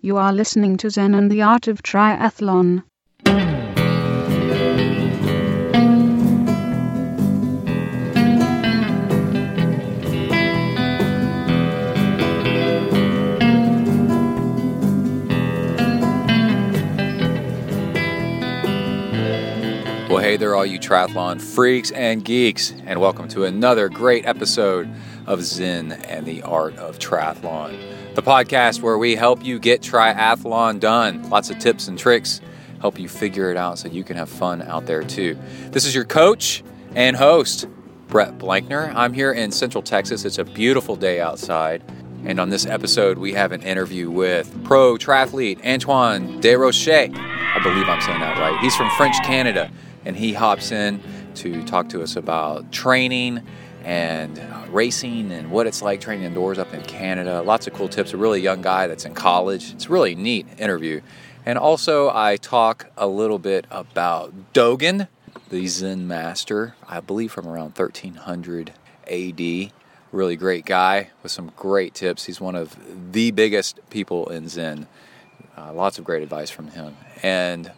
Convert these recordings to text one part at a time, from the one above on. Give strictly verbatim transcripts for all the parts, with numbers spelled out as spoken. You are listening to Zen and the Art of Triathlon. Well, hey there, all you triathlon freaks and geeks, and welcome to another great episode of Zen and the Art of Triathlon. The podcast where we help you get triathlon done. Lots of tips and tricks, help you figure it out so you can have fun out there too. This is your coach and host, Brett Blankner. I'm here in Central Texas. It's a beautiful day outside. And on this episode, we have an interview with pro triathlete Antoine Desrochers. I believe I'm saying that right. He's from French Canada, and he hops in to talk to us about training and racing and what it's like training indoors up in Canada. Lots of cool tips. A really young guy that's in college. It's a really neat interview. And also I talk a little bit about Dogen, the Zen master, I believe from around thirteen hundred A D. Really great guy with some great tips. He's one of the biggest people in Zen. Uh, lots of great advice from him. And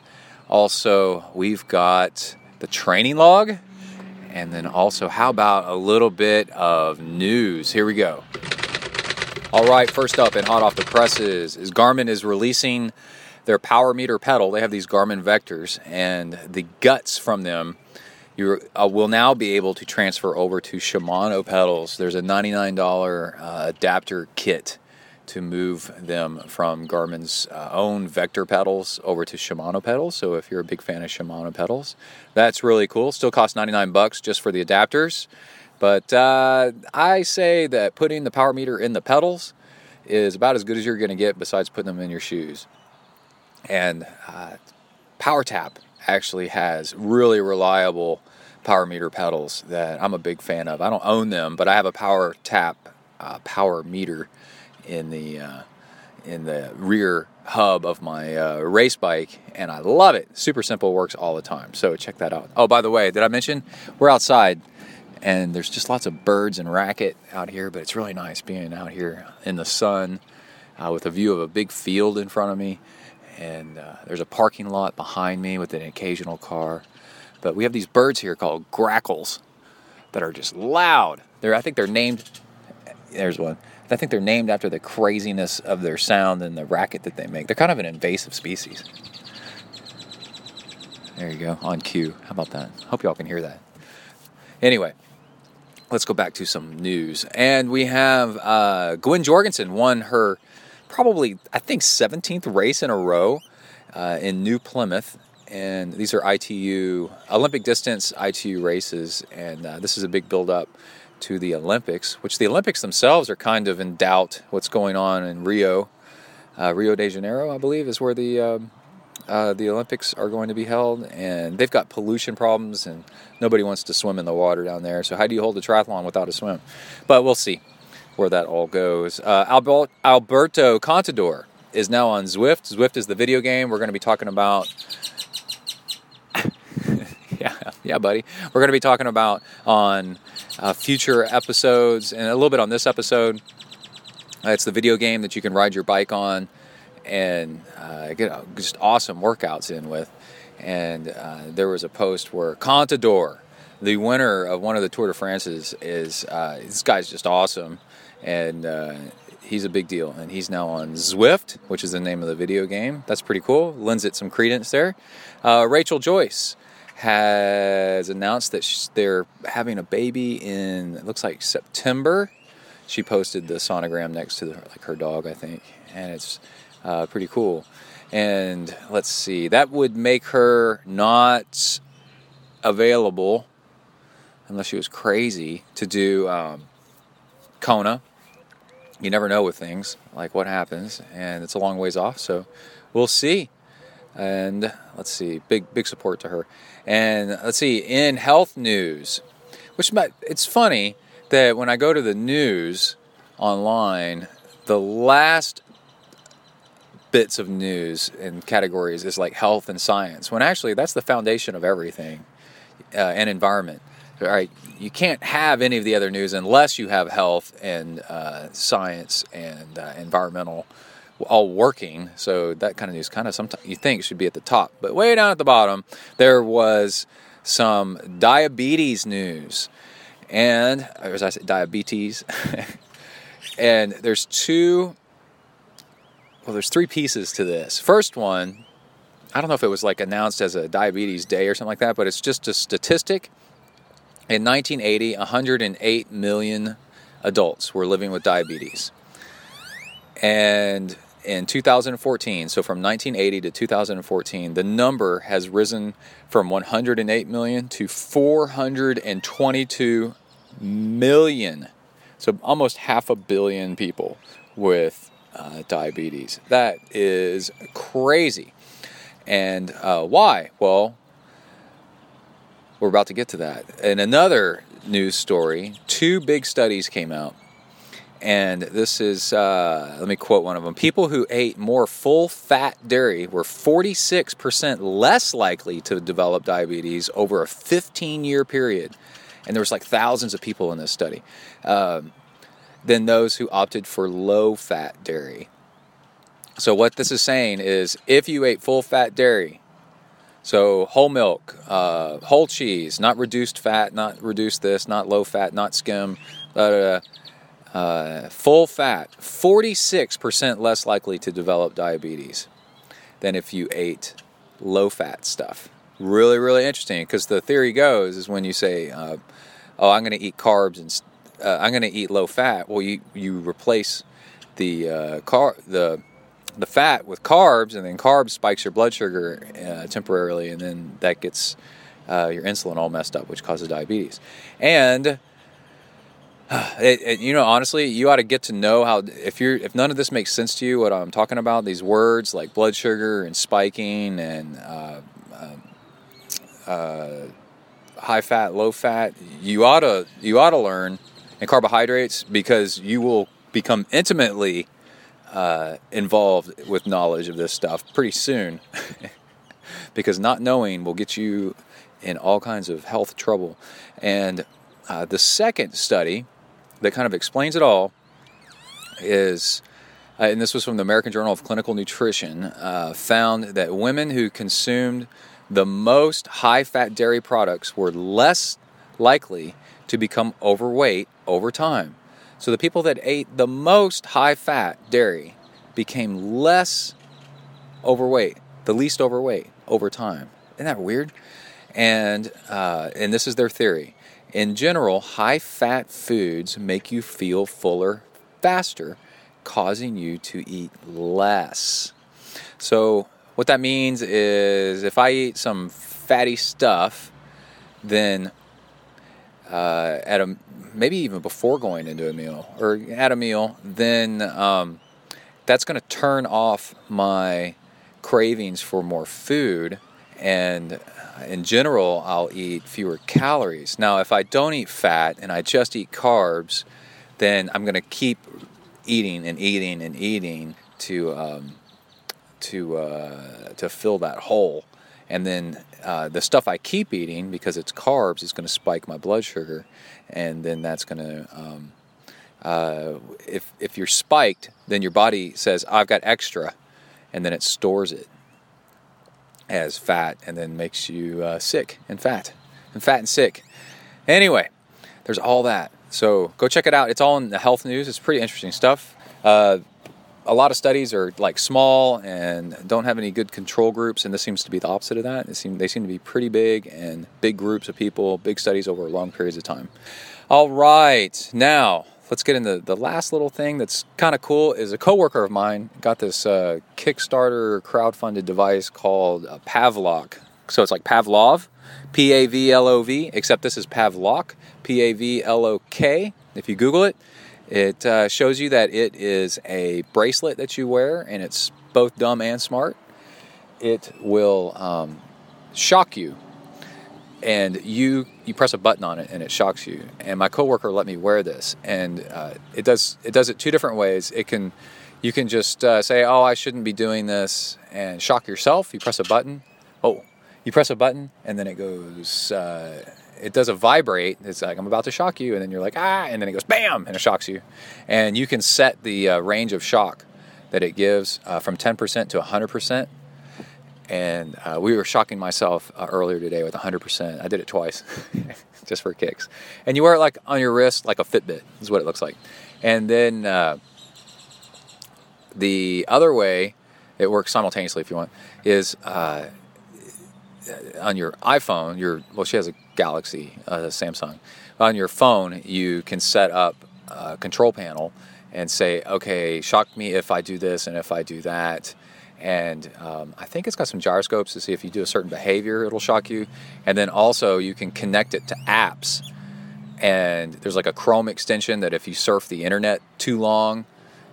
also we've got the training log. And then also, how about a little bit of news? Here we go. All right, first up and hot off the presses is Garmin is releasing their power meter pedal. They have these Garmin Vectors, and the guts from them you uh, will now be able to transfer over to Shimano pedals. There's a ninety-nine dollars uh, adapter kit to move them from Garmin's uh, own Vector pedals over to Shimano pedals. So if you're a big fan of Shimano pedals, that's really cool. Still costs ninety-nine bucks just for the adapters. But uh, I say that putting the power meter in the pedals is about as good as you're going to get besides putting them in your shoes. And uh, PowerTap actually has really reliable power meter pedals that I'm a big fan of. I don't own them, but I have a PowerTap uh, power meter in the uh, in the rear hub of my uh, race bike, and I love it. Super simple, works all the time. So check that out. Oh, by the way, did I mention we're outside, and there's just lots of birds and racket out here, but it's really nice being out here in the sun uh, with a view of a big field in front of me, and uh, there's a parking lot behind me with an occasional car. But we have these birds here called grackles that are just loud. They're I think they're named... There's one. I think they're named after the craziness of their sound and the racket that they make. They're kind of an invasive species. There you go, on cue. How about that? Hope y'all can hear that. Anyway, let's go back to some news. And we have uh, Gwen Jorgensen won her probably, I think, seventeenth race in a row uh, in New Plymouth. And these are I T U, Olympic distance I T U races. And uh, this is a big build-up to the Olympics, which the Olympics themselves are kind of in doubt what's going on in Rio. Uh, Rio de Janeiro, I believe, is where the um, uh, the Olympics are going to be held, and they've got pollution problems, and nobody wants to swim in the water down there, so how do you hold a triathlon without a swim? But we'll see where that all goes. Uh, Albert, Alberto Contador is now on Zwift. Zwift is the video game. We're going to be talking about... yeah, yeah, buddy. We're going to be talking about on... Uh, future episodes, and a little bit on this episode. Uh, it's the video game that you can ride your bike on and uh, get just awesome workouts in with. And uh, there was a post where Contador, the winner of one of the Tour de France's, is uh, this guy's just awesome, and uh, he's a big deal. And he's now on Zwift, which is the name of the video game. That's pretty cool. Lends it some credence there. Uh, Rachel Joyce has announced that they're having a baby in, it looks like September. She posted the sonogram next to the, like her dog, I think, and it's uh, pretty cool. And let's see, that would make her not available, unless she was crazy, to do um, Kona. You never know with things, like what happens, and it's a long ways off, so we'll see. And let's see, big big support to her. And let's see, in health news, which might, it's funny that when I go to the news online, the last bits of news and categories is like health and science, when actually that's the foundation of everything, uh, and environment. All right, you can't have any of the other news unless you have health and uh, science and uh, environmental all working. So that kind of news kind of sometimes you think should be at the top, but way down at the bottom, there was some diabetes news. And, or as I said, diabetes. And there's two, well, there's three pieces to this. First one, I don't know if it was like announced as a diabetes day or something like that, but it's just a statistic. In nineteen eighty, one hundred eight million adults were living with diabetes. And in two thousand fourteen, so from nineteen eighty to two thousand fourteen, the number has risen from one hundred eight million to four hundred twenty-two million. So almost half a billion people with uh, diabetes. That is crazy. And uh, why? Well, we're about to get to that. In another news story, two big studies came out. And this is, uh, let me quote one of them. People who ate more full-fat dairy were forty-six percent less likely to develop diabetes over a fifteen-year period. And there was like thousands of people in this study. Um, than those who opted for low-fat dairy. So what this is saying is if you ate full-fat dairy, so whole milk, uh, whole cheese, not reduced fat, not reduced this, not low-fat, not skim, blah, blah, blah. Uh, full fat, forty-six percent less likely to develop diabetes than if you ate low-fat stuff. Really, really interesting, because the theory goes is when you say, uh, oh, I'm going to eat carbs and uh, I'm going to eat low-fat. Well, you, you replace the uh, car the the fat with carbs, and then carbs spikes your blood sugar uh, temporarily, and then that gets uh, your insulin all messed up, which causes diabetes. And It, it, you know, honestly, you ought to get to know how, if you're, if none of this makes sense to you, what I'm talking about, these words like blood sugar and spiking and uh, uh, uh, high fat, low fat, you ought to, you ought to learn, and carbohydrates, because you will become intimately uh, involved with knowledge of this stuff pretty soon, because not knowing will get you in all kinds of health trouble. And uh, the second study that kind of explains it all is, uh, and this was from the American Journal of Clinical Nutrition, uh, found that women who consumed the most high-fat dairy products were less likely to become overweight over time. So the people that ate the most high-fat dairy became less overweight, the least overweight over time. Isn't that weird? And uh, and this is their theory. In general, high-fat foods make you feel fuller faster, causing you to eat less. So what that means is if I eat some fatty stuff, then uh, at a, maybe even before going into a meal or at a meal, then um, that's going to turn off my cravings for more food. And in general, I'll eat fewer calories. Now, if I don't eat fat and I just eat carbs, then I'm going to keep eating and eating and eating to um, to uh, to fill that hole. And then uh, the stuff I keep eating, because it's carbs, is going to spike my blood sugar, and then that's going to um, uh, if if you're spiked, then your body says, "I've got extra," and then it stores it as fat, and then makes you uh, sick and fat and fat and sick. Anyway, there's all that. So go check it out. It's all in the health news. It's pretty interesting stuff. Uh, a lot of studies are like small and don't have any good control groups, and this seems to be the opposite of that. It seem, they seem to be pretty big and big groups of people, big studies over long periods of time. All right, now let's get into the last little thing that's kind of cool. Is a coworker of mine got this uh, Kickstarter crowdfunded device called uh, Pavlok. So it's like Pavlov, P A V L O V, except this is Pavlok, P A V L O K. If you Google it, it uh, shows you that it is a bracelet that you wear, and it's both dumb and smart. It will um, shock you. And you you press a button on it and it shocks you. And my coworker let me wear this, and uh, it does it does it two different ways. It can you can just uh, say, "Oh, I shouldn't be doing this," and shock yourself. You press a button. Oh, you press a button, and then it goes. Uh, it does a vibrate. It's like, "I'm about to shock you," and then you're like, "Ah!" And then it goes, "Bam!" and it shocks you. And you can set the uh, range of shock that it gives uh, from ten percent to one hundred percent. And uh, we were shocking myself uh, earlier today with one hundred percent. I did it twice just for kicks. And you wear it like on your wrist, like a Fitbit is what it looks like. And then uh, the other way it works simultaneously if you want is uh, on your iPhone, your well, she has a Galaxy, a uh, Samsung. On your phone, you can set up a control panel and say, okay, shock me if I do this and if I do that. And um, I think it's got some gyroscopes to see if you do a certain behavior, it'll shock you. And then also you can connect it to apps. And there's like a Chrome extension that if you surf the internet too long,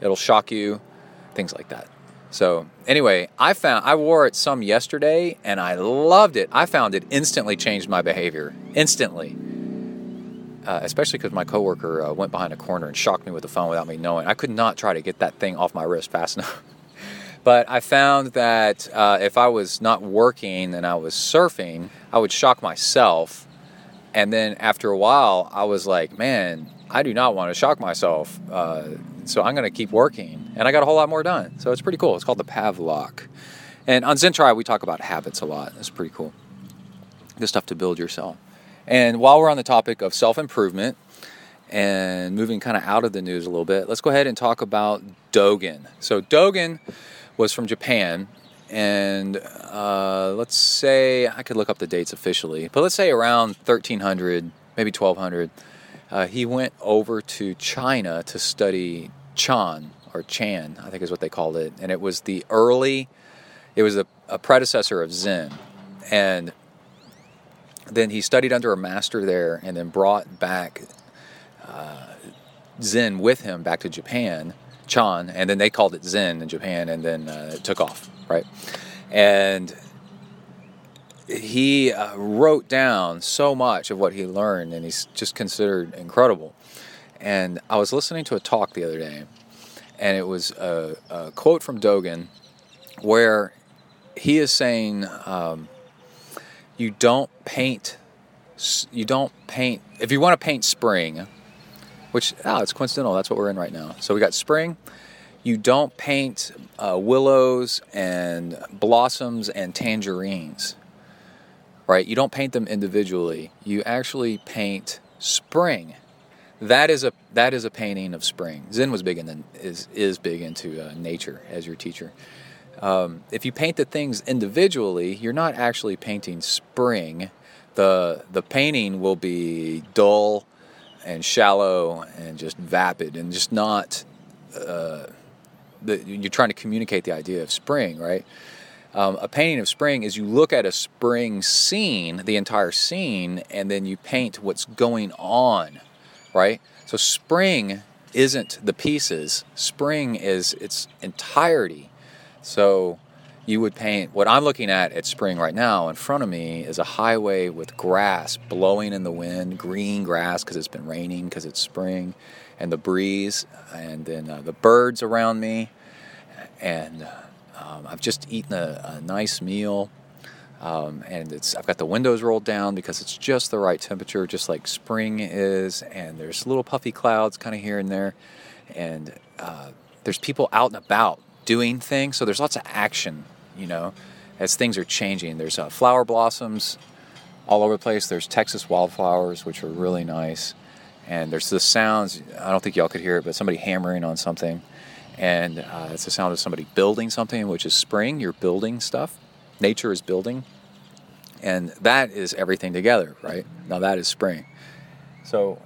it'll shock you, things like that. So anyway, I found I wore it some yesterday and I loved it. I found it instantly changed my behavior, instantly. Uh, especially because my coworker uh, went behind a corner and shocked me with the phone without me knowing. I could not try to get that thing off my wrist fast enough. But I found that uh, if I was not working and I was surfing, I would shock myself. And then after a while, I was like, man, I do not want to shock myself. Uh, so I'm going to keep working. And I got a whole lot more done. So it's pretty cool. It's called the Pavlok. And on Zen Tribe, we talk about habits a lot. It's pretty cool. Good stuff to build yourself. And while we're on the topic of self-improvement and moving kind of out of the news a little bit, let's go ahead and talk about Dogen. So Dogen was from Japan, and uh, let's say, I could look up the dates officially, but let's say around thirteen hundred, maybe twelve hundred, uh, he went over to China to study Chan, or Chan, I think is what they called it, and it was the early, it was a, a predecessor of Zen, and then he studied under a master there, and then brought back uh, Zen with him back to Japan, Chan, and then they called it Zen in Japan, and then uh, it took off, right? And he uh, wrote down so much of what he learned, and he's just considered incredible. And I was listening to a talk the other day, and it was a, a quote from Dogen where he is saying, um, you don't paint, you don't paint, if you want to paint spring, which, oh, it's coincidental, that's what we're in right now. So we got spring. You don't paint uh, willows and blossoms and tangerines, right? You don't paint them individually. You actually paint spring. That is a that is a painting of spring. Zen was big in the, is is big into uh, nature as your teacher. Um, if you paint the things individually, you're not actually painting spring. The the painting will be dull and shallow and just vapid and just not, uh, the, you're trying to communicate the idea of spring, right? Um, a painting of spring is you look at a spring scene, the entire scene, and then you paint what's going on, right? So spring isn't the pieces. Spring is its entirety. So you would paint, what I'm looking at at spring right now in front of me is a highway with grass blowing in the wind, green grass because it's been raining because it's spring, and the breeze, and then uh, the birds around me, and um, I've just eaten a, a nice meal, um, and it's I've got the windows rolled down because it's just the right temperature, just like spring is, and there's little puffy clouds kind of here and there, and uh, there's people out and about doing things, so there's lots of action, you know, as things are changing. There's uh, flower blossoms all over the place. There's Texas wildflowers, which are really nice, and there's the sounds, I don't think y'all could hear it, but somebody hammering on something, and uh, it's the sound of somebody building something, which is spring. You're building stuff. Nature is building, and that is everything together, right? Now that is spring. So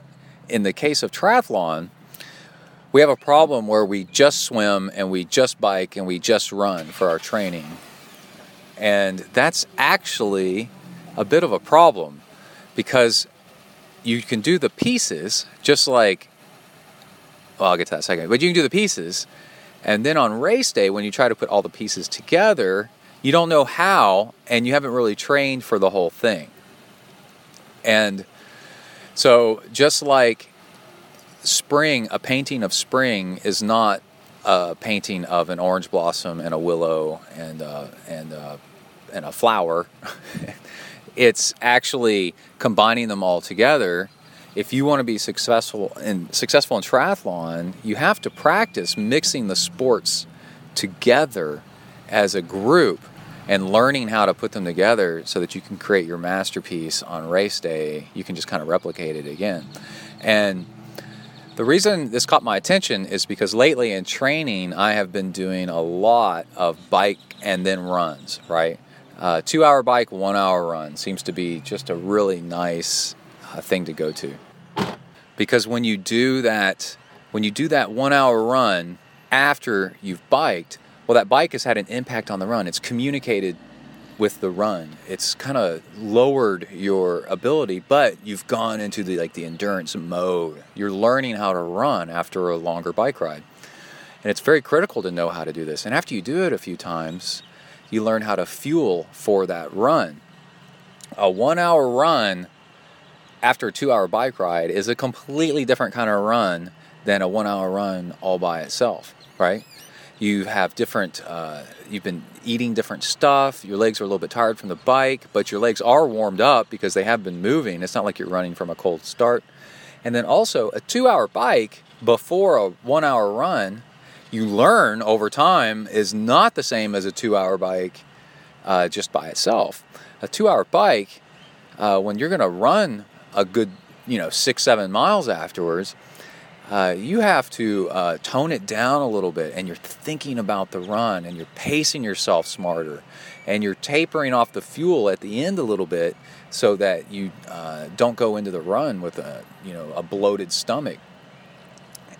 in the case of triathlon, we have a problem where we just swim and we just bike and we just run for our training. And that's actually a bit of a problem because you can do the pieces just like, well, I'll get to that in a second, but you can do the pieces. And then on race day, when you try to put all the pieces together, you don't know how and you haven't really trained for the whole thing. And so just like spring, a painting of spring is not a painting of an orange blossom and a willow and uh, and uh, and a flower. It's actually combining them all together. If you want to be successful in successful in triathlon, you have to practice mixing the sports together as a group and learning how to put them together so that you can create your masterpiece on race day. You can just kind of replicate it again. And the reason this caught my attention is because lately in training, I have been doing a lot of bike and then runs, right? Uh, two-hour bike, one-hour run seems to be just a really nice uh, thing to go to. Because when you do that, when you do that one-hour run after you've biked, well, that bike has had an impact on the run. It's communicated with the run. It's kind of lowered your ability, but you've gone into the like the endurance mode. You're learning how to run after a longer bike ride. And it's very critical to know how to do this. And after you do it a few times, you learn how to fuel for that run. A one-hour run after a two-hour bike ride is a completely different kind of run than a one-hour run all by itself, right? You have different, uh, you've been eating different stuff. Your legs are a little bit tired from the bike, but your legs are warmed up because they have been moving. It's not like you're running from a cold start. And then also a two-hour bike before a one-hour run, you learn over time, is not the same as a two-hour bike uh, just by itself. A two-hour bike, uh, when you're going to run a good, you know, six, seven miles afterwards, Uh, you have to uh, tone it down a little bit, and you're thinking about the run, and you're pacing yourself smarter, and you're tapering off the fuel at the end a little bit so that you uh, don't go into the run with a, you know, a bloated stomach.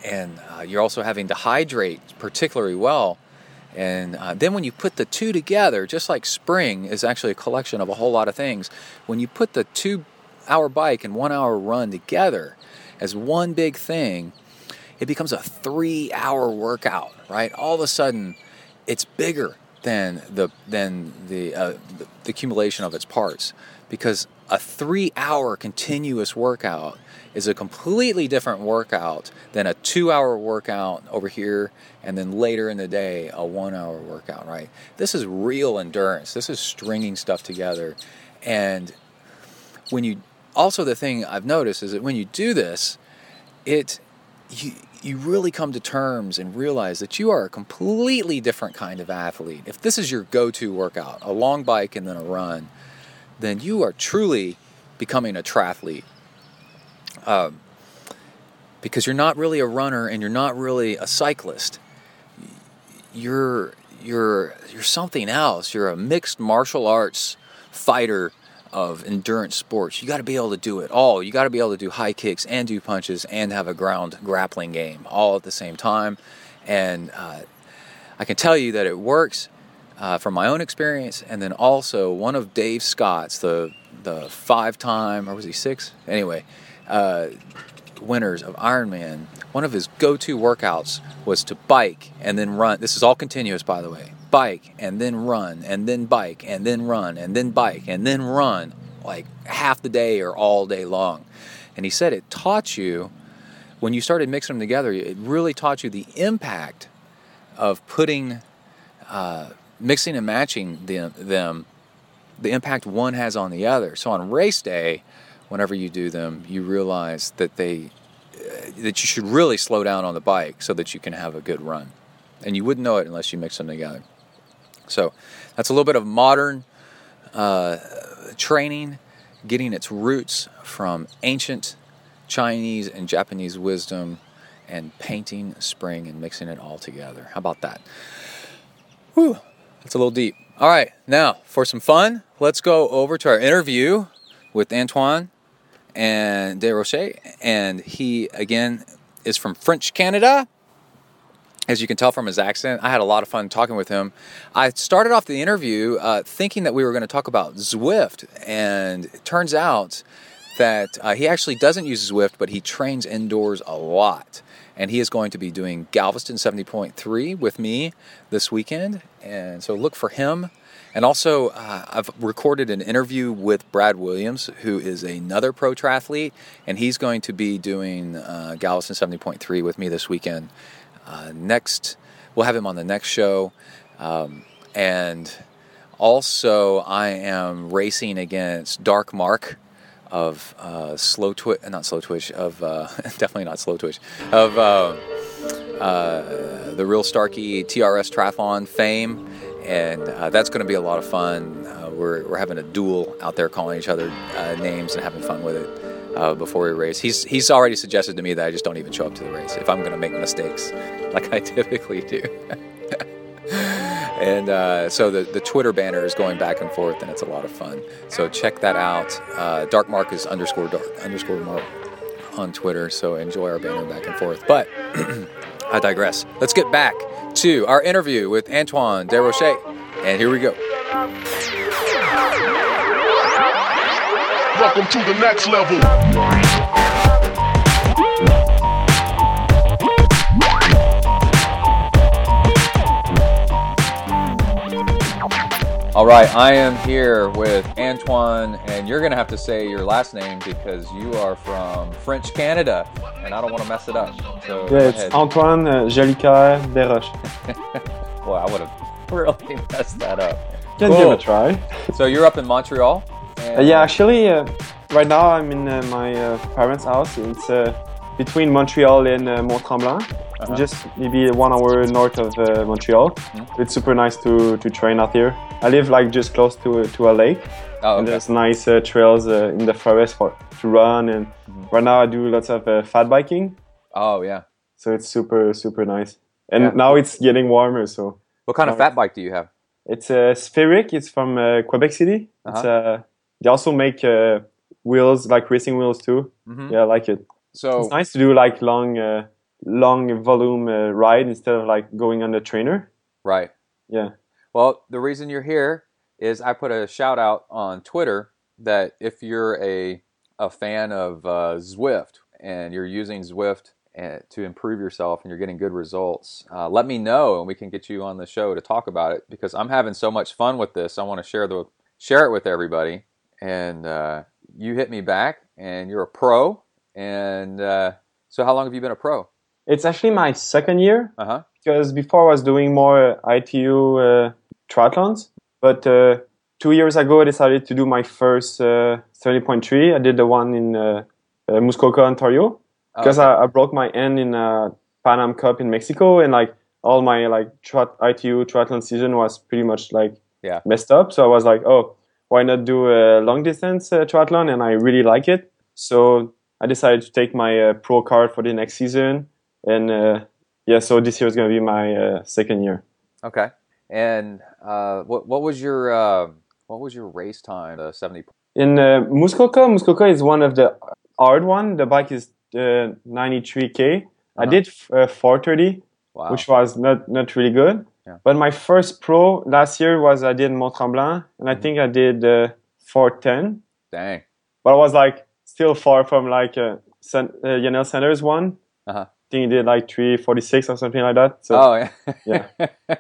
And uh, you're also having to hydrate particularly well. And uh, then when you put the two together, just like spring is actually a collection of a whole lot of things, when you put the two-hour bike and one-hour run together as one big thing, it becomes a three-hour workout, right? All of a sudden, it's bigger than the than the, uh, the accumulation of its parts, because a three-hour continuous workout is a completely different workout than a two-hour workout over here, and then later in the day, a one-hour workout, right? This is real endurance. This is stringing stuff together. And when you... Also, the thing I've noticed is that when you do this, it you, you really come to terms and realize that you are a completely different kind of athlete. If this is your go-to workout, a long bike and then a run, then you are truly becoming a triathlete. Um, because you're not really a runner and you're not really a cyclist. You're you're you're something else. You're a mixed martial arts fighter of endurance sports. You got to be able to do it all. You got to be able to do high kicks and do punches and have a ground grappling game all at the same time. And uh, I can tell you that it works uh, from my own experience. And then also one of Dave Scott's, the the five-time, or was he six? Anyway, uh, winners of Ironman, one of his go-to workouts was to bike and then run. This is all continuous, by the way. Bike and then run and then bike and then run and then bike and then run, like half the day or all day long. And he said it taught you, when you started mixing them together, it really taught you the impact of putting, uh, mixing and matching them, them, the impact one has on the other. So on race day, whenever you do them, you realize that they, uh, that you should really slow down on the bike so that you can have a good run. And you wouldn't know it unless you mix them together. So that's a little bit of modern uh, training, getting its roots from ancient Chinese and Japanese wisdom, and painting spring and mixing it all together. How about that? Whew, that's a little deep. All right, now for some fun, let's go over to our interview with Antoine and Desrochers. And he, again, is from French Canada. As you can tell from his accent, I had a lot of fun talking with him. I started off the interview uh, thinking that we were going to talk about Zwift, and it turns out that uh, he actually doesn't use Zwift, but he trains indoors a lot. And he is going to be doing Galveston seventy point three with me this weekend, and so look for him. And also, uh, I've recorded an interview with Brad Williams, who is another pro triathlete, and he's going to be doing uh, Galveston seventy point three with me this weekend. Uh, next, we'll have him on the next show, um, and also I am racing against Dark Mark of uh, Slow Twitch, not Slow Twitch, of uh, definitely not Slow Twitch, of uh, uh, the Real Starkey T R S Triathlon fame, and uh, that's going to be a lot of fun. Uh, we're we're having a duel out there, calling each other uh, names and having fun with it uh, before we race. He's he's already suggested to me that I just don't even show up to the race if I'm going to make mistakes like I typically do. And uh, so the, the Twitter banner is going back and forth, and it's a lot of fun. So check that out. Uh, Dark Mark is underscore dark underscore mark on Twitter, so enjoy our banner back and forth. But I digress. Let's get back to our interview with Antoine Desrochers, and here we go. Welcome to the next level. All right, I am here with Antoine, and you're going to have to say your last name because you are from French Canada, and I don't want to mess it up. So yeah, it's ahead. Antoine uh, Jolicoeur Desrochers. Boy, I would have really messed that up. Can cool. Give it a try. So you're up in Montreal? And... Uh, yeah, actually, uh, right now I'm in uh, my uh, parents' house. It's uh, between Montreal and uh, Mont-Tremblant. Uh-huh. Just maybe one hour north of uh, Montreal. Mm-hmm. It's super nice to, to train out here. I live like just close to to a lake. Oh, okay. And there's nice uh, trails uh, in the forest for to run. And mm-hmm. Right now I do lots of uh, fat biking. Oh yeah. So it's super super nice. And yeah. Now it's getting warmer. So what kind of fat bike do you have? It's a uh, spheric. It's from uh, Quebec City. Uh-huh. It's uh, they also make uh, wheels like racing wheels too. Mm-hmm. Yeah, I like it. So it's nice to do like long. Uh, long volume uh, ride instead of like going on the trainer. Right. Yeah. Well, the reason you're here is I put a shout out on Twitter that if you're a a fan of uh, Zwift and you're using Zwift and, to improve yourself and you're getting good results, uh, let me know and we can get you on the show to talk about it because I'm having so much fun with this. I want to share the share it with everybody. And uh, you hit me back and you're a pro. And uh, so how long have you been a pro? It's actually my second year, uh-huh. Because before I was doing more uh, I T U uh, triathlons, but uh, two years ago I decided to do my first uh, seventy point three. I did the one in uh, uh, Muskoka, Ontario, because oh, okay. I, I broke my hand in a Pan Am Cup in Mexico, and like all my like tri- I T U triathlon season was pretty much like yeah. messed up, so I was like, oh, why not do a long distance uh, triathlon, and I really like it, so I decided to take my uh, pro card for the next season. And uh, yeah, so this year is going to be my uh, second year. Okay. And uh, what what was your uh, what was your race time? The seventy. In uh, Muskoka, Muskoka is one of the hard one. The bike is uh, ninety-three K. Uh-huh. I did uh, four thirty, wow. Which was not, not really good. Yeah. But my first pro last year was I did Mont-Tremblant, and I mm-hmm. think I did uh, four ten. Dang. But I was like still far from like uh, San- uh, Yanel Sanders one. Uh huh. I think he did like three forty-six or something like that. So, oh, yeah. Yeah.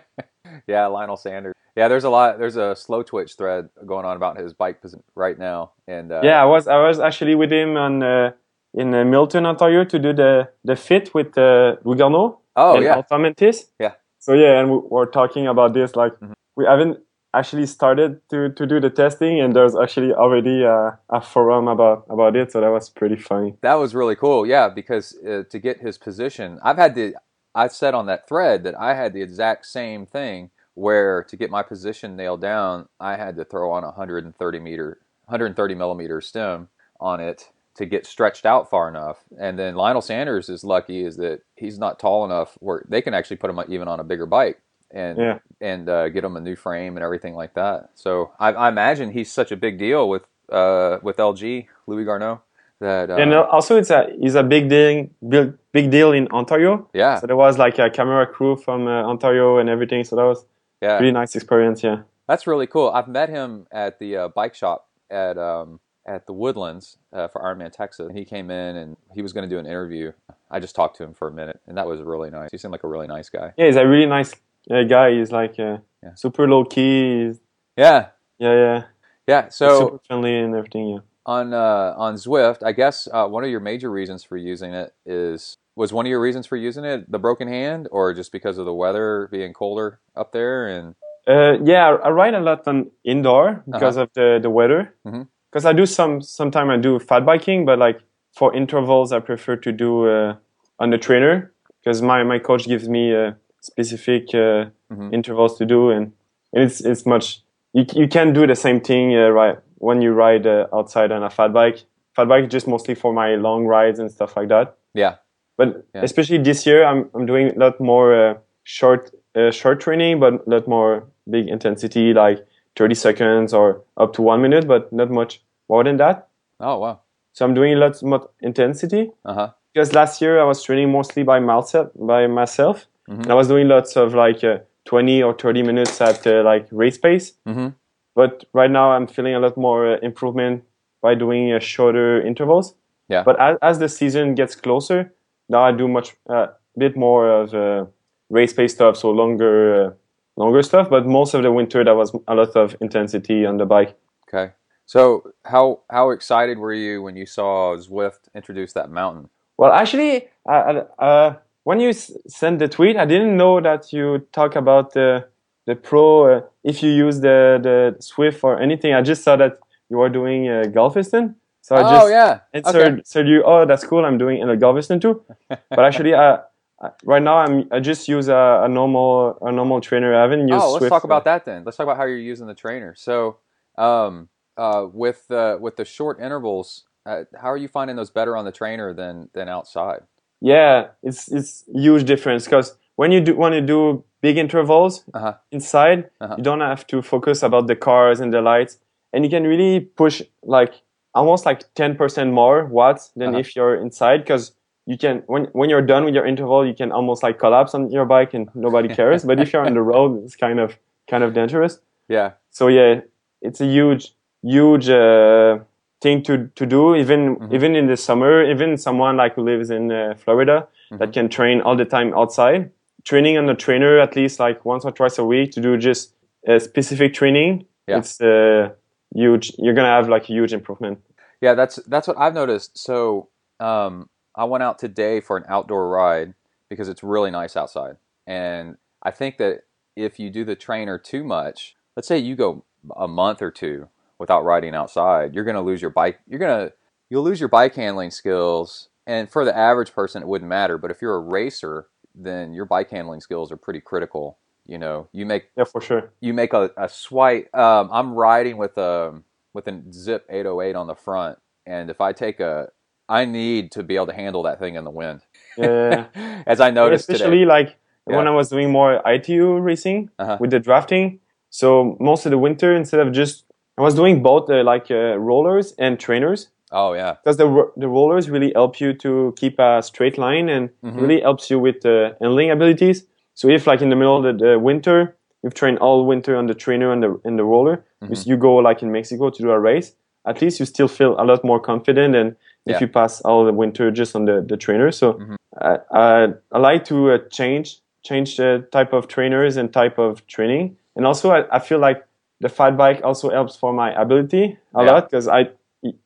Yeah, Lionel Sanders. Yeah, there's a lot. There's a Slow Twitch thread going on about his bike position right now. And uh, yeah, I was I was actually with him on uh, in uh, Milton, Ontario to do the, the fit with uh, Louis Garneau. Oh, and yeah. Altamentes. Yeah. So, yeah, and we were talking about this. Like, mm-hmm. we haven't actually started to, to do the testing, and there's actually already a, a forum about, about it, so that was pretty funny. That was really cool, yeah, because uh, to get his position, I've had the, I said on that thread that I had the exact same thing where to get my position nailed down, I had to throw on a one hundred thirty meter, one hundred thirty millimeter stem on it to get stretched out far enough. And then Lionel Sanders is lucky is that he's not tall enough where they can actually put him even on a bigger bike. And yeah. and uh, get him a new frame and everything like that. So I, I imagine he's such a big deal with uh, with L G Louis Garneau that uh, and also it's a is a big deal big, big deal in Ontario. Yeah. So there was like a camera crew from uh, Ontario and everything. So that was yeah. really nice experience. Yeah. That's really cool. I've met him at the uh, bike shop at um, at the Woodlands uh, for Ironman Texas. He came in and he was going to do an interview. I just talked to him for a minute, and that was really nice. He seemed like a really nice guy. Yeah, he's a really nice. Yeah, guy is like uh, yeah. super low key. He's, yeah, yeah, yeah, yeah. So he's super friendly and everything. Yeah. On uh, on Zwift, I guess uh, one of your major reasons for using it is was one of your reasons for using it the broken hand, or just because of the weather being colder up there and. Uh, yeah, I ride a lot on indoor because uh-huh. of the the weather. Because mm-hmm. I do some sometimes I do fat biking, but like for intervals, I prefer to do uh, on the trainer because my my coach gives me. Uh, specific uh, mm-hmm. intervals to do, and, and it's it's much. You you can do the same thing uh, right when you ride uh, outside on a fat bike. Fat bike is just mostly for my long rides and stuff like that. Yeah. But yeah. especially this year, I'm I'm doing a lot more uh, short uh, short training, but a lot more big intensity, like thirty seconds or up to one minute, but not much more than that. Oh wow! So I'm doing a lot more intensity. Uh huh. Because last year I was training mostly by myself, by myself. Mm-hmm. And I was doing lots of like uh, twenty or thirty minutes at uh, like race pace. Mm-hmm. But right now I'm feeling a lot more uh, improvement by doing uh, shorter intervals. Yeah. But as, as the season gets closer, now I do much a uh, bit more of uh, race pace stuff, so longer, uh, longer stuff. But most of the winter there was a lot of intensity on the bike. Okay. So how how excited were you when you saw Zwift introduce that mountain? Well, actually, uh, uh, when you s- sent the tweet, I didn't know that you talk about the the pro. Uh, if you use the the Zwift or anything, I just saw that you were doing uh, Galveston. So I just oh, yeah. answered, okay. said you, oh, that's cool. I'm doing a Galveston too. But actually, I, I, right now I'm I just use a, a normal a normal trainer. I haven't used. Oh, let's Zwift. Talk about that then. Let's talk about how you're using the trainer. So, um, uh, with the with the short intervals. Uh, how are you finding those better on the trainer than than outside? Yeah, it's it's huge difference because when you do when you do big intervals uh-huh. inside, uh-huh. you don't have to focus about the cars and the lights, and you can really push like almost like ten percent more watts than uh-huh. if you're inside, because you can when when you're done with your interval, you can almost like collapse on your bike and nobody cares. But if you're on the road, it's kind of kind of dangerous. Yeah. So yeah, it's a huge huge. Uh, thing to, to do, even mm-hmm. even in the summer, even someone like who lives in uh, Florida mm-hmm. that can train all the time outside. Training on a trainer at least like once or twice a week to do just uh, specific training, yeah. it's uh, huge. You're going to have like a huge improvement. Yeah, that's that's what I've noticed. So um, I went out today for an outdoor ride because it's really nice outside. And I think that if you do the trainer too much, let's say you go a month or two without riding outside, you're going to lose your bike. You're going to, you'll lose your bike handling skills. And for the average person, it wouldn't matter. But if you're a racer, then your bike handling skills are pretty critical. You know, you make, yeah, for sure. You make a, a swipe. Um, I'm riding with a, with a Zipp eight oh eight on the front. And if I take a, I need to be able to handle that thing in the wind. Yeah. As I noticed yeah, especially today. Like yeah. when I was doing more I T U racing uh-huh. with the drafting. So most of the winter, instead of just, I was doing both uh, like uh, rollers and trainers. Oh yeah, because the ro- the rollers really help you to keep a straight line and mm-hmm. really helps you with uh, handling abilities. So if like in the middle of the, the winter you've trained all winter on the trainer and the and the roller, mm-hmm. if you go like in Mexico to do a race, at least you still feel a lot more confident than if yeah. you pass all the winter just on the, the trainer. So mm-hmm. I, I I like to uh, change change the type of trainers and type of training, and also I, I feel like. The fat bike also helps for my ability a yeah. lot because I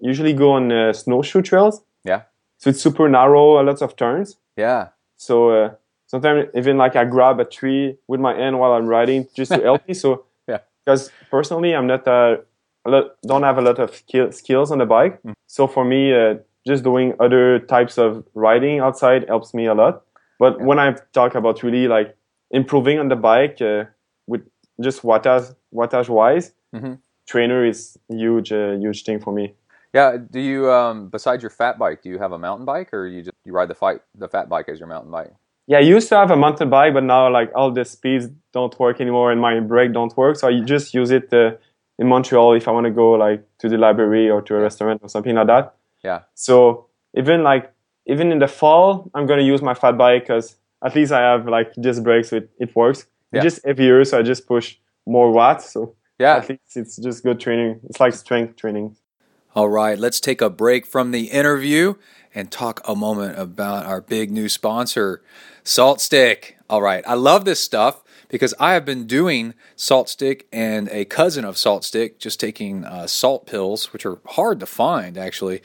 usually go on uh, snowshoe trails. Yeah. So it's super narrow, a lot of turns. Yeah. So uh, sometimes even like I grab a tree with my hand while I'm riding just to help me. So yeah. Because personally I'm not a, a lot, don't have a lot of skill, skills on the bike. Mm. So for me, uh, just doing other types of riding outside helps me a lot. But yeah. when I talk about really like improving on the bike uh, with just wattage. wattage wise mm-hmm. trainer is huge uh, huge thing for me. Yeah. Do you um besides your fat bike, do you have a mountain bike, or you just you ride the fight the fat bike as your mountain bike? Yeah, I used to have a mountain bike, but now like all the speeds don't work anymore and my brake don't work, so I just use it uh, in Montreal if I want to go like to the library or to a restaurant or something like that. Yeah. So even like even in the fall I'm going to use my fat bike because at least I have like disc brakes, so it, it works. Yeah. It's just every year, so I just push more watts, so yeah, at least it's just good training. It's like strength training. All right, let's take a break from the interview and talk a moment about our big new sponsor, Salt Stick. All right, I love this stuff because I have been doing Salt Stick and a cousin of Salt Stick, just taking uh, salt pills, which are hard to find actually.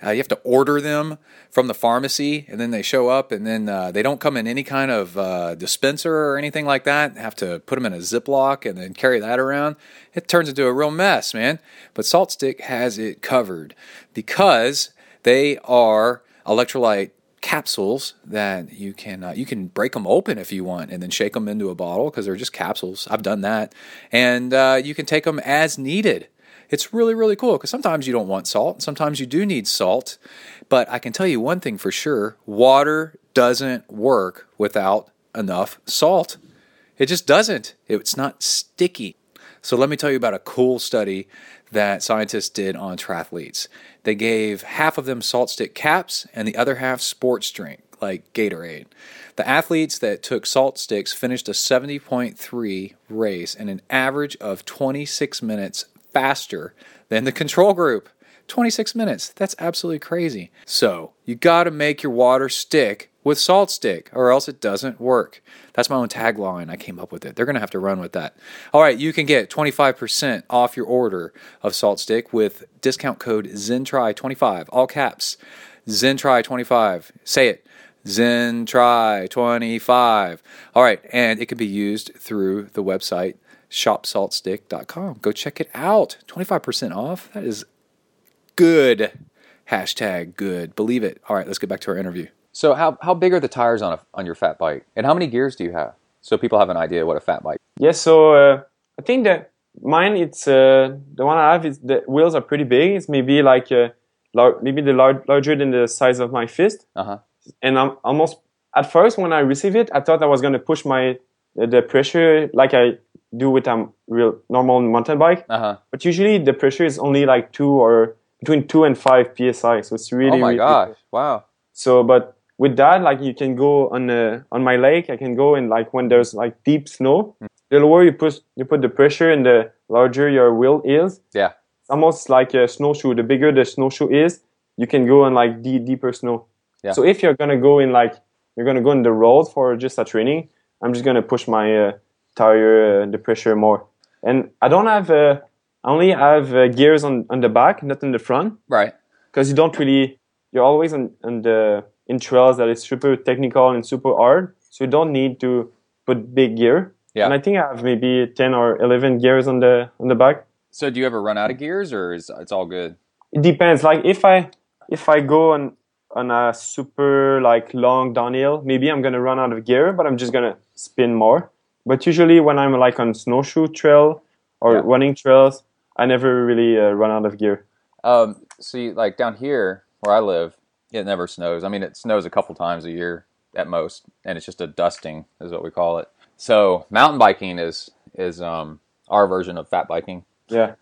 Uh, you have to order them from the pharmacy, and then they show up, and then uh, they don't come in any kind of uh, dispenser or anything like that. You have to put them in a Ziploc and then carry that around. It turns into a real mess, man. But Salt Stick has it covered because they are electrolyte capsules that you can uh, you can break them open if you want and then shake them into a bottle because they're just capsules. I've done that. And uh, you can take them as needed. It's really, really cool because sometimes you don't want salt. Sometimes you do need salt. But I can tell you one thing for sure. Water doesn't work without enough salt. It just doesn't. It's not sticky. So let me tell you about a cool study that scientists did on triathletes. They gave half of them Salt Stick caps and the other half sports drink, like Gatorade. The athletes that took Salt Sticks finished a seventy point three race in an average of twenty-six minutes faster than the control group. twenty-six minutes. That's absolutely crazy. So you got to make your water stick with Salt Stick or else it doesn't work. That's my own tagline. I came up with it. They're going to have to run with that. All right, you can get twenty-five percent off your order of Salt Stick with discount code Zen Try twenty-five, all caps. Zen Try twenty-five. Say it. Zen Try twenty-five. All right, and it can be used through the website shop salt stick dot com. Go check it out. twenty-five percent off. That is good. Hashtag good. Believe it. All right, let's get back to our interview. So how, how big are the tires on a, on your fat bike? And how many gears do you have? So people have an idea what a fat bike is. Yes, yeah, so uh, I think that mine, it's uh, the one I have, is the wheels are pretty big. It's maybe like uh, lar- maybe the lar- larger than the size of my fist. Uh-huh. And I'm almost, at first when I received it, I thought I was going to push my uh, the pressure like I do with a real normal mountain bike. Uh-huh. But usually the pressure is only like two or between two and five P S I. So it's really... Oh my really gosh, big. Wow. So, but... With that, like you can go on uh, on my lake. I can go and like when there's like deep snow, mm. the lower you push, you put the pressure, and the larger your wheel is. Yeah, it's almost like a snowshoe. The bigger the snowshoe is, you can go on like the deeper snow. Yeah. So if you're gonna go in like you're gonna go on the road for just a training, I'm just gonna push my uh, tire uh, the pressure more. And I don't have uh, I only have uh, gears on on the back, not in the front. Right. Because you don't really you're always on on the in trails that is super technical and super hard, so you don't need to put big gear. Yeah. And I think I have maybe ten or eleven gears on the on the back. So do you ever run out of gears, or is it's all good? It depends. Like if I if I go on on a super like long downhill, maybe I'm gonna run out of gear, but I'm just gonna spin more. But usually when I'm like on snowshoe trail or yeah. running trails, I never really uh, run out of gear. Um. So you, like down here where I live. It never snows. I mean, it snows a couple times a year at most, and it's just a dusting is what we call it. So mountain biking is is um, our version of fat biking. Yeah.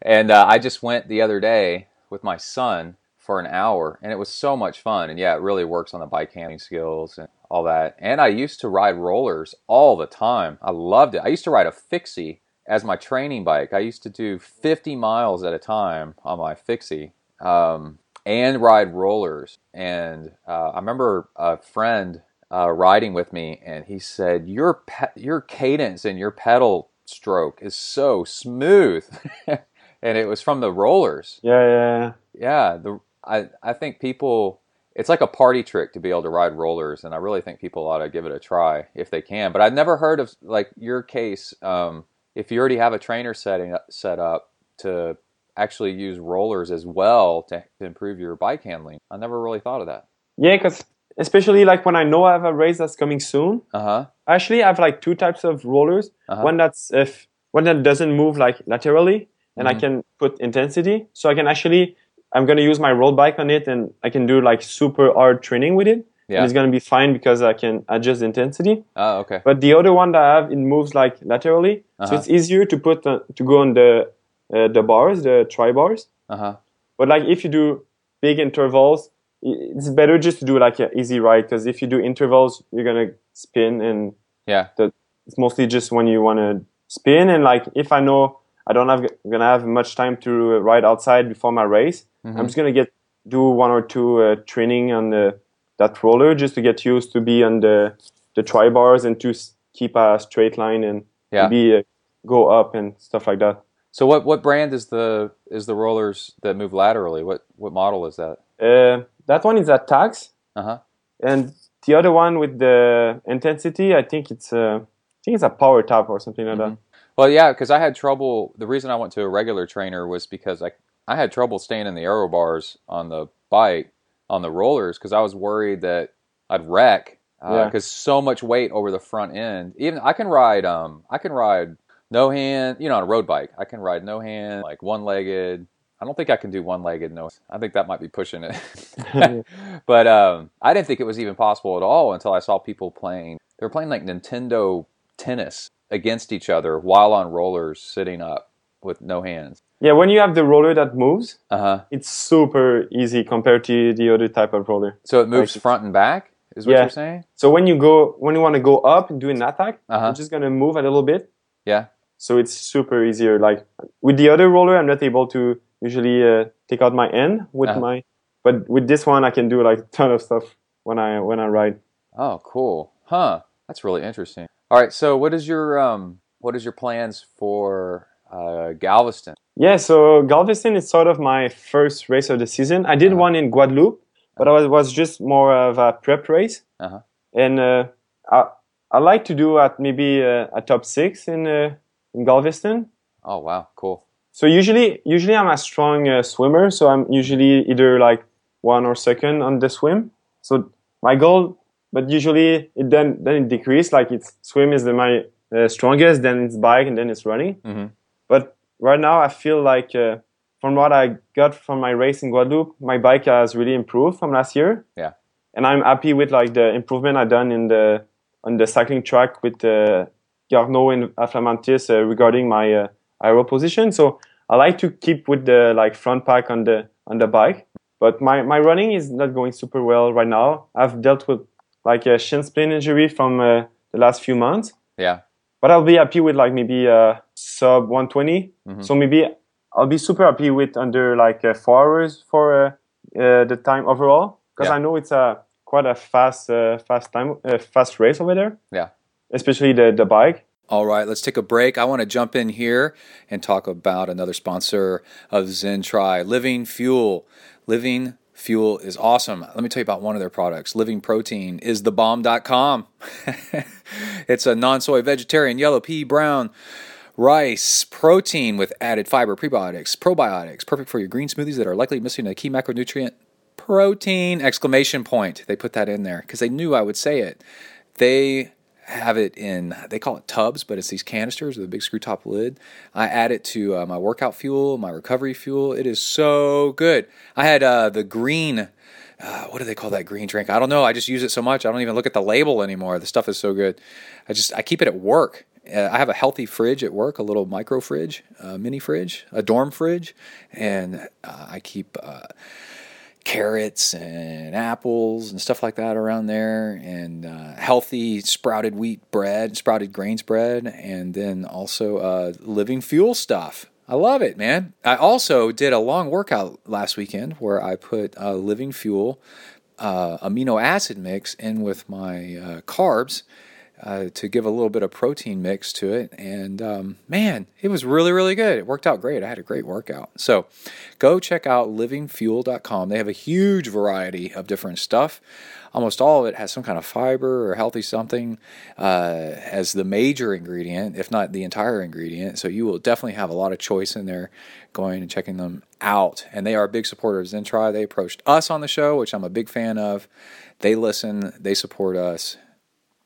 And uh, I just went the other day with my son for an hour, and it was so much fun. And yeah, it really works on the bike handling skills and all that. And I used to ride rollers all the time. I loved it. I used to ride a fixie as my training bike. I used to do fifty miles at a time on my fixie. Um... and ride rollers. And uh, I remember a friend uh, riding with me, and he said, your pe- your cadence and your pedal stroke is so smooth. And it was from the rollers. Yeah, yeah, yeah. The, I, I think people, it's like a party trick to be able to ride rollers, and I really think people ought to give it a try if they can. But I've never heard of, like, your case, um, if you already have a trainer setting up, set up to... actually use rollers as well to improve your bike handling. I never really thought of that. Yeah, because especially like when I know I have a race that's coming soon, uh-huh. actually I have like two types of rollers. Uh-huh. One that's if one that doesn't move like laterally, and mm-hmm. I can put intensity. So I can actually, I'm going to use my road bike on it, and I can do like super hard training with it. Yeah. And it's going to be fine because I can adjust intensity. Oh, okay. But the other one that I have, it moves like laterally. Uh-huh. So it's easier to put, uh, to go on the Uh, the bars, the tri bars. Uh-huh. But like if you do big intervals, it's better just to do like an easy ride, because if you do intervals, you're gonna spin, and yeah, the, it's mostly just when you wanna spin. And like if I know I don't have gonna have much time to ride outside before my race, mm-hmm. I'm just gonna get do one or two uh, training on the that roller just to get used to be on the the tri bars and to keep a straight line and yeah. maybe uh, go up and stuff like that. So what, what brand is the is the rollers that move laterally? What what model is that? Uh, that one is a Tax. Uh-huh. And the other one with the intensity, I think it's a, I think it's a PowerTap or something like mm-hmm. that. Well, yeah, because I had trouble. The reason I went to a regular trainer was because I I had trouble staying in the aero bars on the bike on the rollers because I was worried that I'd wreck because uh, yeah. so much weight over the front end. Even I can ride, um, I can ride no hand, you know, on a road bike. I can ride no hand, like one legged. I don't think I can do one legged. No, I think that might be pushing it. But um, I didn't think it was even possible at all until I saw people playing. They were playing like Nintendo tennis against each other while on rollers, sitting up with no hands. Yeah, when you have the roller that moves, uh-huh. it's super easy compared to the other type of roller. So it moves like, front and back, is what yeah. you're saying? So when you go, when you want to go up and do an attack, uh-huh. you're just going to move a little bit. Yeah. So it's super easier. Like with the other roller, I'm not able to usually uh, take out my end with uh-huh. my, but with this one, I can do like a ton of stuff when I when I ride. Oh, cool. Huh. That's really interesting. All right. So what is your um what is your plans for uh, Galveston? Yeah. So Galveston is sort of my first race of the season. I did uh-huh. one in Guadeloupe, but uh-huh. I was, was just more of a prep race. Uh-huh. And uh, I I like to do at maybe uh, a top six in uh, in Galveston. Oh wow! Cool. So usually, usually I'm a strong uh, swimmer, so I'm usually either like one or second on the swim. So my goal, but usually it then then it decreases. Like it's swim is the, my uh, strongest, then it's bike, and then it's running. Mm-hmm. But right now I feel like uh, from what I got from my race in Guadeloupe, my bike has really improved from last year. Yeah, and I'm happy with like the improvement I done in the on the cycling track with uh, Garneau and Aflamantis uh, regarding my. Uh, aero position, so I like to keep with the like front pack on the on the bike, but my, my running is not going super well right now. I've dealt with like a shin splint injury from uh, the last few months. Yeah, but I'll be happy with like maybe uh, sub one twenty. Mm-hmm. So maybe I'll be super happy with under like uh, four hours for uh, uh, the time overall, because yeah. I know it's a quite a fast uh, fast time uh, fast race over there. Yeah, especially the the bike. All right, let's take a break. I want to jump in here and talk about another sponsor of Zen Tri, Living Fuel. Living Fuel is awesome. Let me tell you about one of their products. Living Protein is the bomb dot com. It's a non-soy, vegetarian, yellow pea, brown rice protein with added fiber, prebiotics, probiotics, perfect for your green smoothies that are likely missing a key macronutrient, protein, exclamation point. They put that in there because they knew I would say it. They... have it in, they call it tubs, but it's these canisters with a big screw top lid. I add it to uh, my workout fuel, my recovery fuel. It is so good. I had uh, the green, uh, what do they call that green drink? I don't know. I just use it so much. I don't even look at the label anymore. The stuff is so good. I just, I keep it at work. Uh, I have a healthy fridge at work, a little micro fridge, a mini fridge, a dorm fridge. And uh, I keep... Uh, carrots and apples and stuff like that around there, and uh, healthy sprouted wheat bread, sprouted grains bread, and then also uh, Living Fuel stuff. I love it, man. I also did a long workout last weekend where I put uh, Living Fuel uh, amino acid mix in with my uh, carbs uh, to give a little bit of protein mix to it, and um, man, it was really, really good. It worked out great. I had a great workout. So go check out living fuel dot com. They have a huge variety of different stuff. Almost all of it has some kind of fiber or healthy something uh, as the major ingredient, if not the entire ingredient. So you will definitely have a lot of choice in there going and checking them out. And they are a big supporter of Zen Tri. They approached us on the show, which I'm a big fan of. They listen. They support us.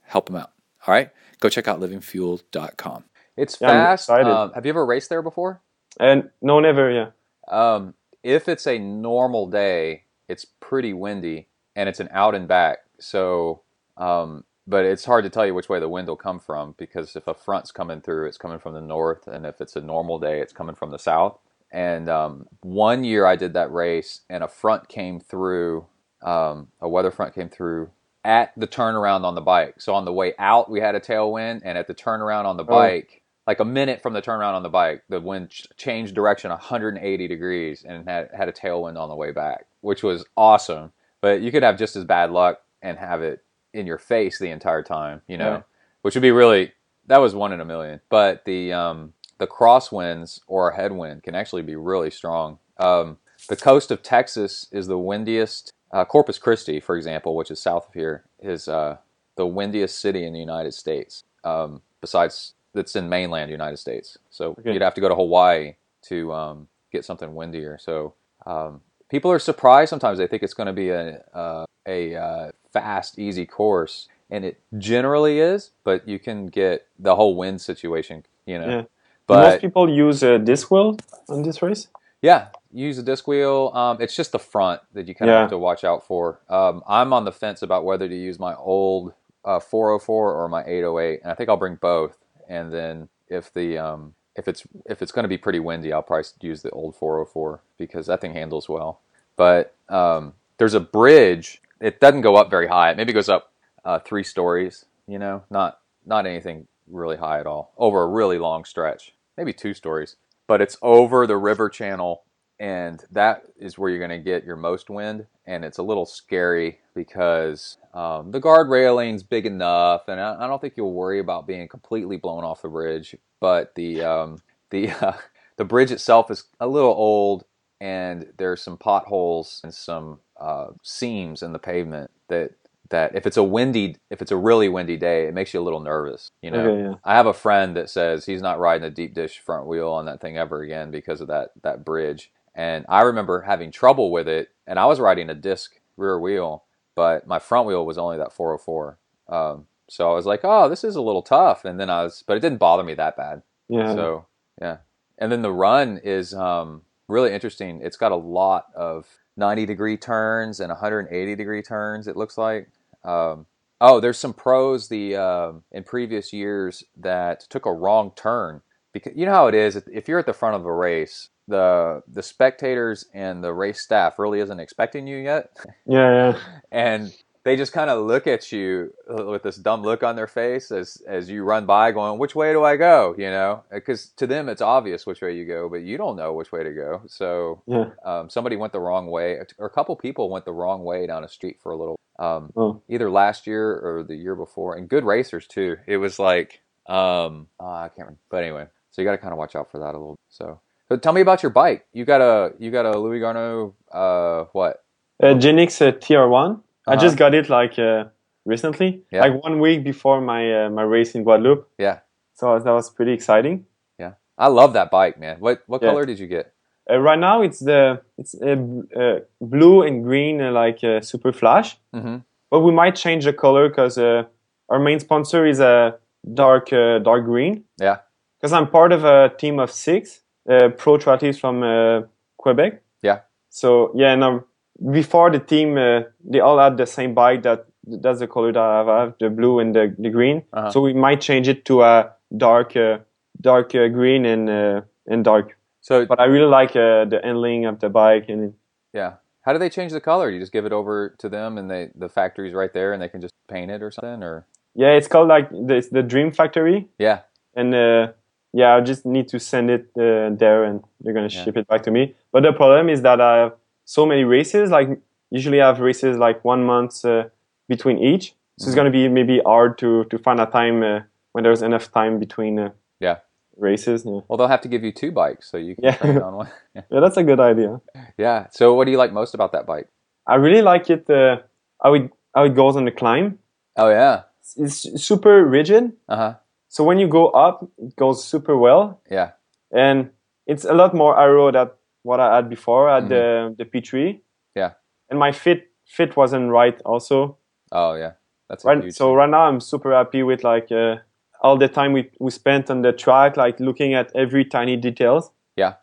Help them out. All right, go check out living fuel dot com. It's fast. Yeah, um, have you ever raced there before? And no, never, yeah. Um, if it's a normal day, it's pretty windy, and it's an out and back. So, um, but it's hard to tell you which way the wind will come from, because if a front's coming through, it's coming from the north, and if it's a normal day, it's coming from the south. And um, one year I did that race, and a front came through, um, a weather front came through, at the turnaround on the bike. So on the way out, we had a tailwind, and at the turnaround on the bike, oh. like a minute from the turnaround on the bike, the wind ch- changed direction one hundred eighty degrees and had, had a tailwind on the way back, which was awesome. But you could have just as bad luck and have it in your face the entire time, you know, yeah. which would be really, that was one in a million. But the um, the crosswinds or headwind can actually be really strong. Um, the coast of Texas is the windiest. Uh, Corpus Christi, for example, which is south of here, is uh, the windiest city in the United States, um, besides that's in mainland United States. So okay. You'd have to go to Hawaii to um, get something windier. So um, people are surprised sometimes. They think it's going to be a uh, a uh, fast, easy course, and it generally is. But you can get the whole wind situation, you know. Yeah. But do most people use a disc wheel on this race? Yeah, use a disc wheel. Um, it's just the front that you kind of yeah. have to watch out for. Um, I'm on the fence about whether to use my old uh, four oh four or my eight oh eight, and I think I'll bring both. And then if the um, if it's if it's going to be pretty windy, I'll probably use the old four oh four because that thing handles well. But um, there's a bridge. It doesn't go up very high. It maybe goes up uh, three stories. You know, not not anything really high at all over a really long stretch. Maybe two stories. But it's over the river channel, and that is where you're going to get your most wind. And it's a little scary because um, the guard railing's big enough, and I, I don't think you'll worry about being completely blown off the bridge. But the um, the uh, the bridge itself is a little old, and there's some potholes and some uh, seams in the pavement that that if it's a windy, if it's a really windy day, it makes you a little nervous, you know. Okay, yeah. I have a friend that says he's not riding a deep dish front wheel on that thing ever again because of that that bridge. And I remember having trouble with it, and I was riding a disc rear wheel, but my front wheel was only that four oh four. Um, so I was like, oh, this is a little tough. And then I was, but it didn't bother me that bad. Yeah. So yeah. And then the run is um, really interesting. It's got a lot of ninety degree turns and one hundred eighty degree turns. It looks like. Um, oh, there's some pros the um, in previous years that took a wrong turn. Because you know how it is, if you're at the front of a race, the the spectators and the race staff really isn't expecting you yet. Yeah, yeah. And they just kind of look at you with this dumb look on their face as as you run by, going, "Which way do I go?" You know, because to them it's obvious which way you go, but you don't know which way to go. So yeah. um, somebody went the wrong way, or a couple people went the wrong way down a street for a little. Um, oh. Either last year or the year before, and good racers too. It was like um, uh, I can't remember, but anyway. So you got to kind of watch out for that a little. So, so tell me about your bike. You got a you got a Louis Garneau uh, what? A Genix uh, T R one. Uh-huh. I just got it like uh, recently, yeah. like one week before my uh, my race in Guadeloupe. Yeah. So that was pretty exciting. Yeah, I love that bike, man. What what yeah. color did you get? Uh, right now, it's the it's uh, uh, blue and green, uh, like uh, Super Flash. Mm-hmm. But we might change the color because uh, our main sponsor is a uh, dark uh, dark green. Yeah. Because I'm part of a team of six uh, pro triathletes from uh, Quebec. Yeah. So yeah, and I'm, before the team, uh, they all had the same bike. That that's the color that I have, the blue and the, the green. Uh-huh. So we might change it to a dark uh, dark uh, green and uh, and dark. So, but I really like uh, the handling of the bike. And yeah, how do they change the color? You just give it over to them, and they the factory's right there, and they can just paint it or something, or yeah, it's called like the, the Dream Factory. Yeah, and uh, yeah, I just need to send it uh, there, and they're gonna yeah. ship it back to me. But the problem is that I have so many races. Like usually, I have races like one month uh, between each, so mm-hmm. it's gonna be maybe hard to to find a time uh, when there's enough time between. Uh, yeah. Races. Yeah. Well, they'll have to give you two bikes, so you can yeah. train on one. yeah. yeah, that's a good idea. Yeah. So, what do you like most about that bike? I really like it. Uh, how it how it goes on the climb. Oh yeah. It's, it's super rigid. Uh huh. So when you go up, it goes super well. Yeah. And it's a lot more aero than what I had before at mm-hmm. the the P three. Yeah. And my fit fit wasn't right also. Oh yeah, that's a right. Huge so thing. Right now I'm super happy with like. Uh, all the time we, we spent on the track, like looking at every tiny details. Yeah.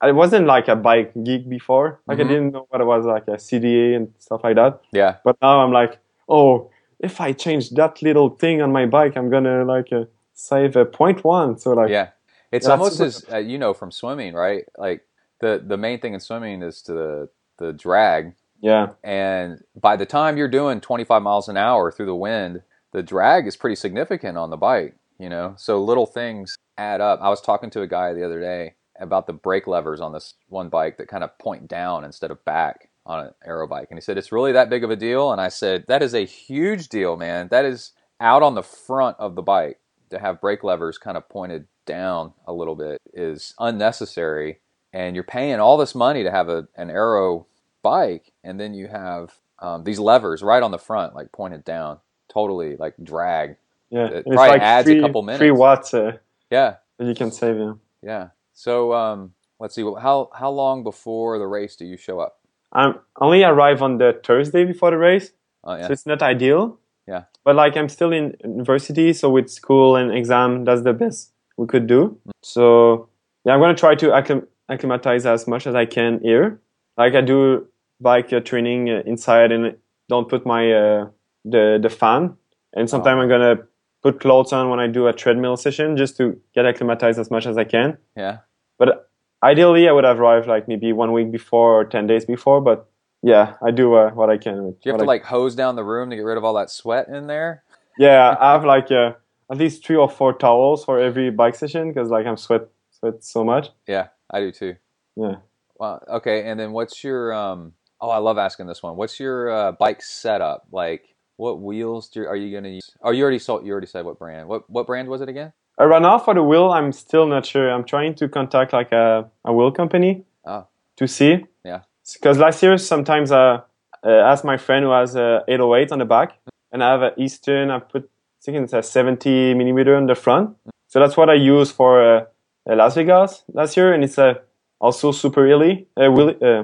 I wasn't like a bike geek before. Like mm-hmm. I didn't know what it was, like a C D A and stuff like that. Yeah. But now I'm like, oh, if I change that little thing on my bike, I'm going to like uh, save a point one. So like, yeah, it's almost as, uh, you know, from swimming, right? Like the, the main thing in swimming is to the, the drag. Yeah. And by the time you're doing twenty-five miles an hour through the wind, the drag is pretty significant on the bike, you know? So little things add up. I was talking to a guy the other day about the brake levers on this one bike that kind of point down instead of back on an aero bike. And he said, it's really that big of a deal? And I said, that is a huge deal, man. That is out on the front of the bike. To have brake levers kind of pointed down a little bit is unnecessary. And you're paying all this money to have a, an aero bike, and then you have um, these levers right on the front, like pointed down. Totally, like drag. Yeah, it probably like adds three, a couple minutes. Three watts. Uh, yeah, you can save them. Yeah. So um, let's see. How how long before the race do you show up? I'm only arrive on the Thursday before the race, oh, yeah. so it's not ideal. Yeah. But like I'm still in university, so with school and exam, that's the best we could do. Mm. So yeah, I'm gonna try to acclimatize as much as I can here. Like I do bike uh, training uh, inside and don't put my uh, the the fan. And sometimes oh. I'm gonna put clothes on when I do a treadmill session just to get acclimatized as much as I can. Yeah. But ideally, I would have arrived like maybe one week before or ten days before, but. Yeah, I do uh, what I can. Do you have to I like hose down the room to get rid of all that sweat in there? Yeah, I have like uh, at least three or four towels for every bike session because like I'm sweat sweat so much. Yeah, I do too. Yeah. Wow. Okay, and then what's your? Um, oh, I love asking this one. What's your uh, bike setup? Like, what wheels do are you gonna use? Oh, you already sold. You already said what brand. What what brand was it again? Uh, right now for the wheel, I'm still not sure. I'm trying to contact like a a wheel company. Oh. To see. Yeah. Because last year, sometimes I uh, asked my friend who has a eight oh eight on the back, and I have an Eastern, I put, I think it's a seventy millimeter on the front. So that's what I use for uh, Las Vegas last year, and it's uh, also super hilly, uh, willy, uh,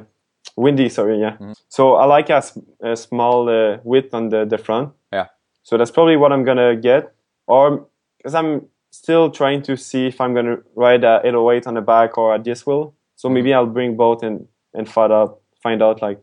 windy, sorry, yeah. Mm-hmm. So I like a, a small uh, width on the, the front. Yeah. So that's probably what I'm going to get, or because I'm still trying to see if I'm going to ride a eight oh eight on the back or a disc wheel. So maybe I'll bring both and and find out, find out like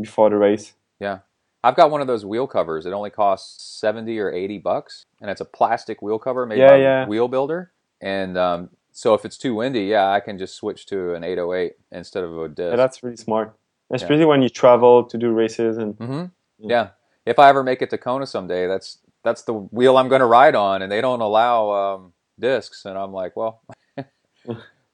before the race. Yeah, I've got one of those wheel covers. It only costs seventy or eighty bucks, and it's a plastic wheel cover made yeah, by yeah. a wheel builder. And um, so if it's too windy, yeah, I can just switch to an eight oh eight instead of a disc. Yeah, that's really smart, especially yeah. when you travel to do races. And mm-hmm. yeah. yeah, if I ever make it to Kona someday, that's that's the wheel I'm going to ride on, and they don't allow um, discs. And I'm like, well,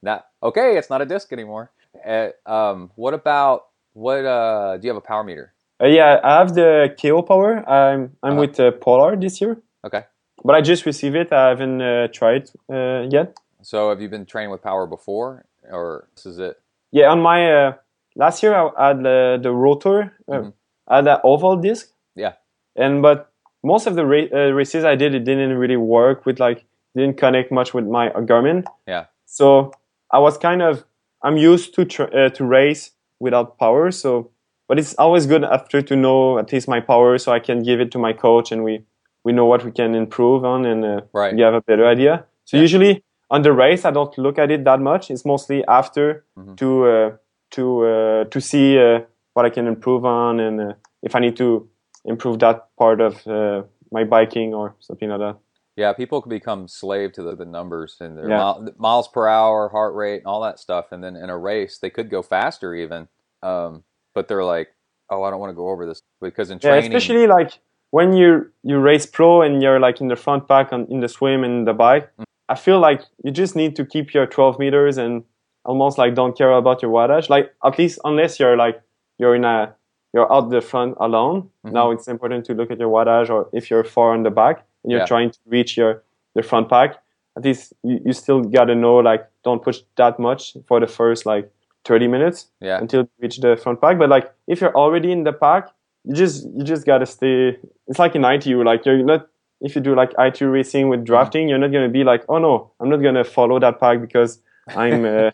not okay. It's not a disc anymore. Uh, um, what about what? Uh, do you have a power meter? Uh, yeah, I have the K O Power. I'm I'm uh-huh. with uh, Polar this year. Okay, but I just received it. I haven't uh, tried uh, yet. So have you been training with Power before, or this is it? Yeah, on my uh, last year I had uh, the rotor, uh, mm-hmm. I had an oval disc. Yeah, and but most of the ra- uh, races I did, it didn't really work with like didn't connect much with my uh, Garmin. Yeah, so I was kind of. I'm used to tr- uh, to race without power, so but it's always good after to know at least my power, so I can give it to my coach and we, we know what we can improve on and uh, right. we have a better idea. So yeah. usually on the race, I don't look at it that much. It's mostly after mm-hmm. to uh, to uh, to see uh, what I can improve on and uh, if I need to improve that part of uh, my biking or something like that. Yeah, people can become slave to the, the numbers and their yeah. mile, miles per hour, heart rate, and all that stuff. And then in a race, they could go faster even, um, but they're like, "Oh, I don't want to go over this." Because in training, yeah, especially like when you you race pro and you're like in the front pack on in the swim and the bike, mm-hmm. I feel like you just need to keep your twelve meters and almost like don't care about your wattage. Like at least unless you're like you're in a you're out the front alone. Mm-hmm. Now it's important to look at your wattage or if you're far on the back. You're yeah. trying to reach your the front pack. At least you, you still gotta know like don't push that much for the first like thirty minutes yeah. until you reach the front pack. But like if you're already in the pack, you just you just gotta stay. It's like in I T U. Like you're not if you do like I T U racing with drafting, mm-hmm. you're not gonna be like oh no, I'm not gonna follow that pack because I'm uh,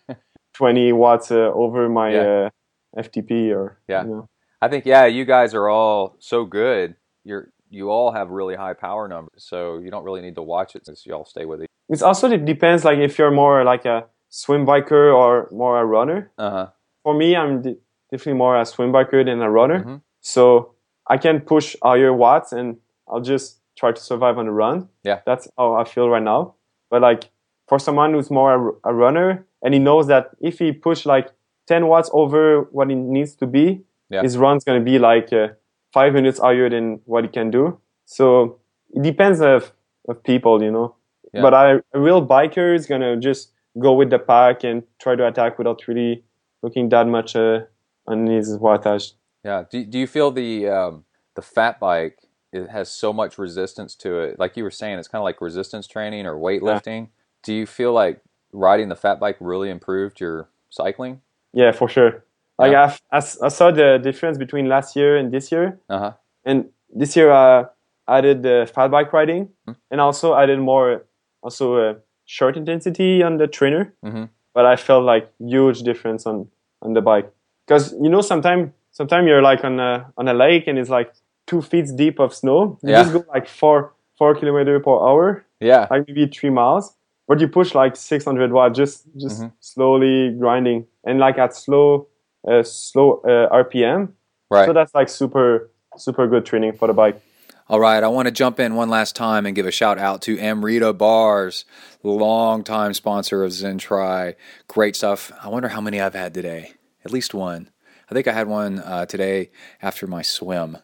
twenty watts uh, over my yeah. uh, F T P or yeah. You know. I think yeah, you guys are all so good. You're you all have really high power numbers, so you don't really need to watch it since you all stay with it. It's also, it depends like if you're more like a swim biker or more a runner. Uh-huh. For me, I'm de- definitely more a swim biker than a runner. Mm-hmm. So I can push higher watts and I'll just try to survive on the run. Yeah. That's how I feel right now. But like for someone who's more a, a runner and he knows that if he push like ten watts over what he needs to be, yeah. his run's going to be like... Uh, five minutes higher than what he can do. So it depends of, of people, you know. Yeah. But I, a real biker is going to just go with the pack and try to attack without really looking that much uh, on his wattage. Yeah. Do, do you feel the um, the fat bike it has so much resistance to it? Like you were saying, it's kind of like resistance training or weightlifting. Yeah. Do you feel like riding the fat bike really improved your cycling? Yeah, for sure. Like yeah. I, I, I saw the difference between last year and this year. Uh-huh. And this year I added the fat bike riding mm-hmm. and also added more also uh, short intensity on the trainer. Mm-hmm. But I felt like huge difference on, on the bike. Because, you know, sometimes sometimes you're like on a on a lake and it's like two feet deep of snow. You yeah. just go like four four kilometer per hour. Yeah, like maybe three miles. But you push like six hundred watts, just just mm-hmm. slowly grinding and like at slow uh, slow uh, R P M. Right. So that's like super super good training for the bike. All right, I want to jump in one last time and give a shout out to Amrita Bars, longtime sponsor of Zen Tri. Great stuff. I wonder how many I've had today. At least one. I think I had one uh, today after my swim.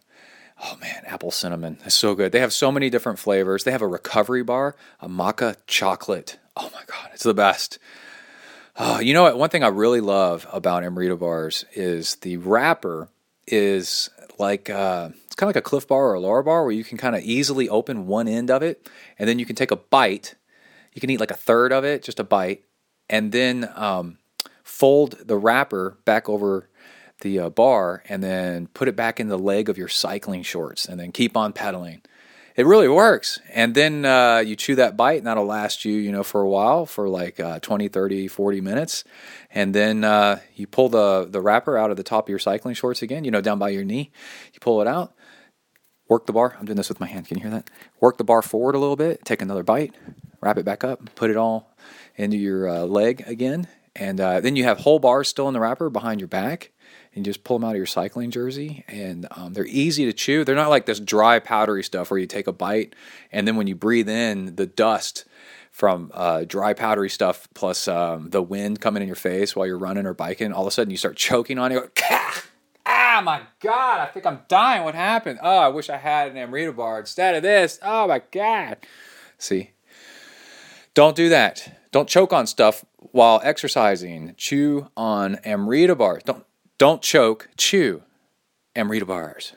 Oh, man, apple cinnamon. That's so good. They have so many different flavors. They have a recovery bar, a maca chocolate. Oh, my God, it's the best. Oh, you know what? One thing I really love about Amrita Bars is the wrapper is like uh, it's kind of like a Cliff Bar or a Laura Bar where you can kind of easily open one end of it, and then you can take a bite. You can eat like a third of it, just a bite, and then um, fold the wrapper back over the uh, bar and then put it back in the leg of your cycling shorts and then keep on pedaling. It really works. And then uh, you chew that bite and that'll last you, you know, for a while, for like uh, twenty, thirty, forty minutes. And then uh, you pull the, the wrapper out of the top of your cycling shorts again, you know, down by your knee. You pull it out, work the bar. I'm doing this with my hand. Can you hear that? Work the bar forward a little bit, take another bite, wrap it back up, put it all into your uh, leg again. And uh, then you have whole bars still in the wrapper behind your back. And you just pull them out of your cycling jersey, and um, they're easy to chew. They're not like this dry, powdery stuff where you take a bite, and then when you breathe in, the dust from uh, dry, powdery stuff plus um, the wind coming in your face while you're running or biking, all of a sudden you start choking on it. Ah, my God, I think I'm dying. What happened? Oh, I wish I had an Amrita bar instead of this. Oh, my God. See, don't do that. Don't choke on stuff while exercising. Chew on Amrita bars. Don't. Don't choke, chew Amrita Bars.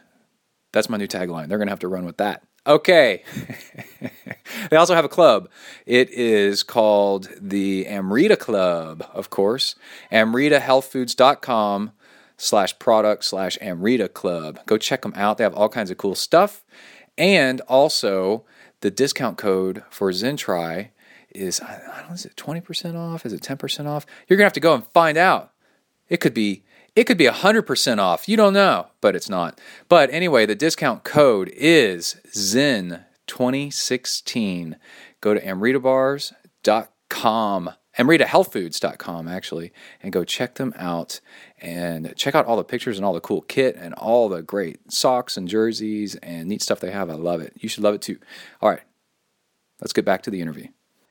That's my new tagline. They're going to have to run with that. Okay. They also have a club. It is called the Amrita Club, of course. Amrita Health Foods dot com slash product slash Amrita Club. Go check them out. They have all kinds of cool stuff. And also, the discount code for ZenTri is, I don't know, is it twenty percent off? Is it ten percent off? You're going to have to go and find out. It could be It could be one hundred percent off. You don't know, but it's not. But anyway, the discount code is Zen twenty sixteen. Go to amrita bars dot com, amrita health foods dot com, actually, and go check them out. And check out all the pictures and all the cool kit and all the great socks and jerseys and neat stuff they have. I love it. You should love it, too. All right, let's get back to the interview.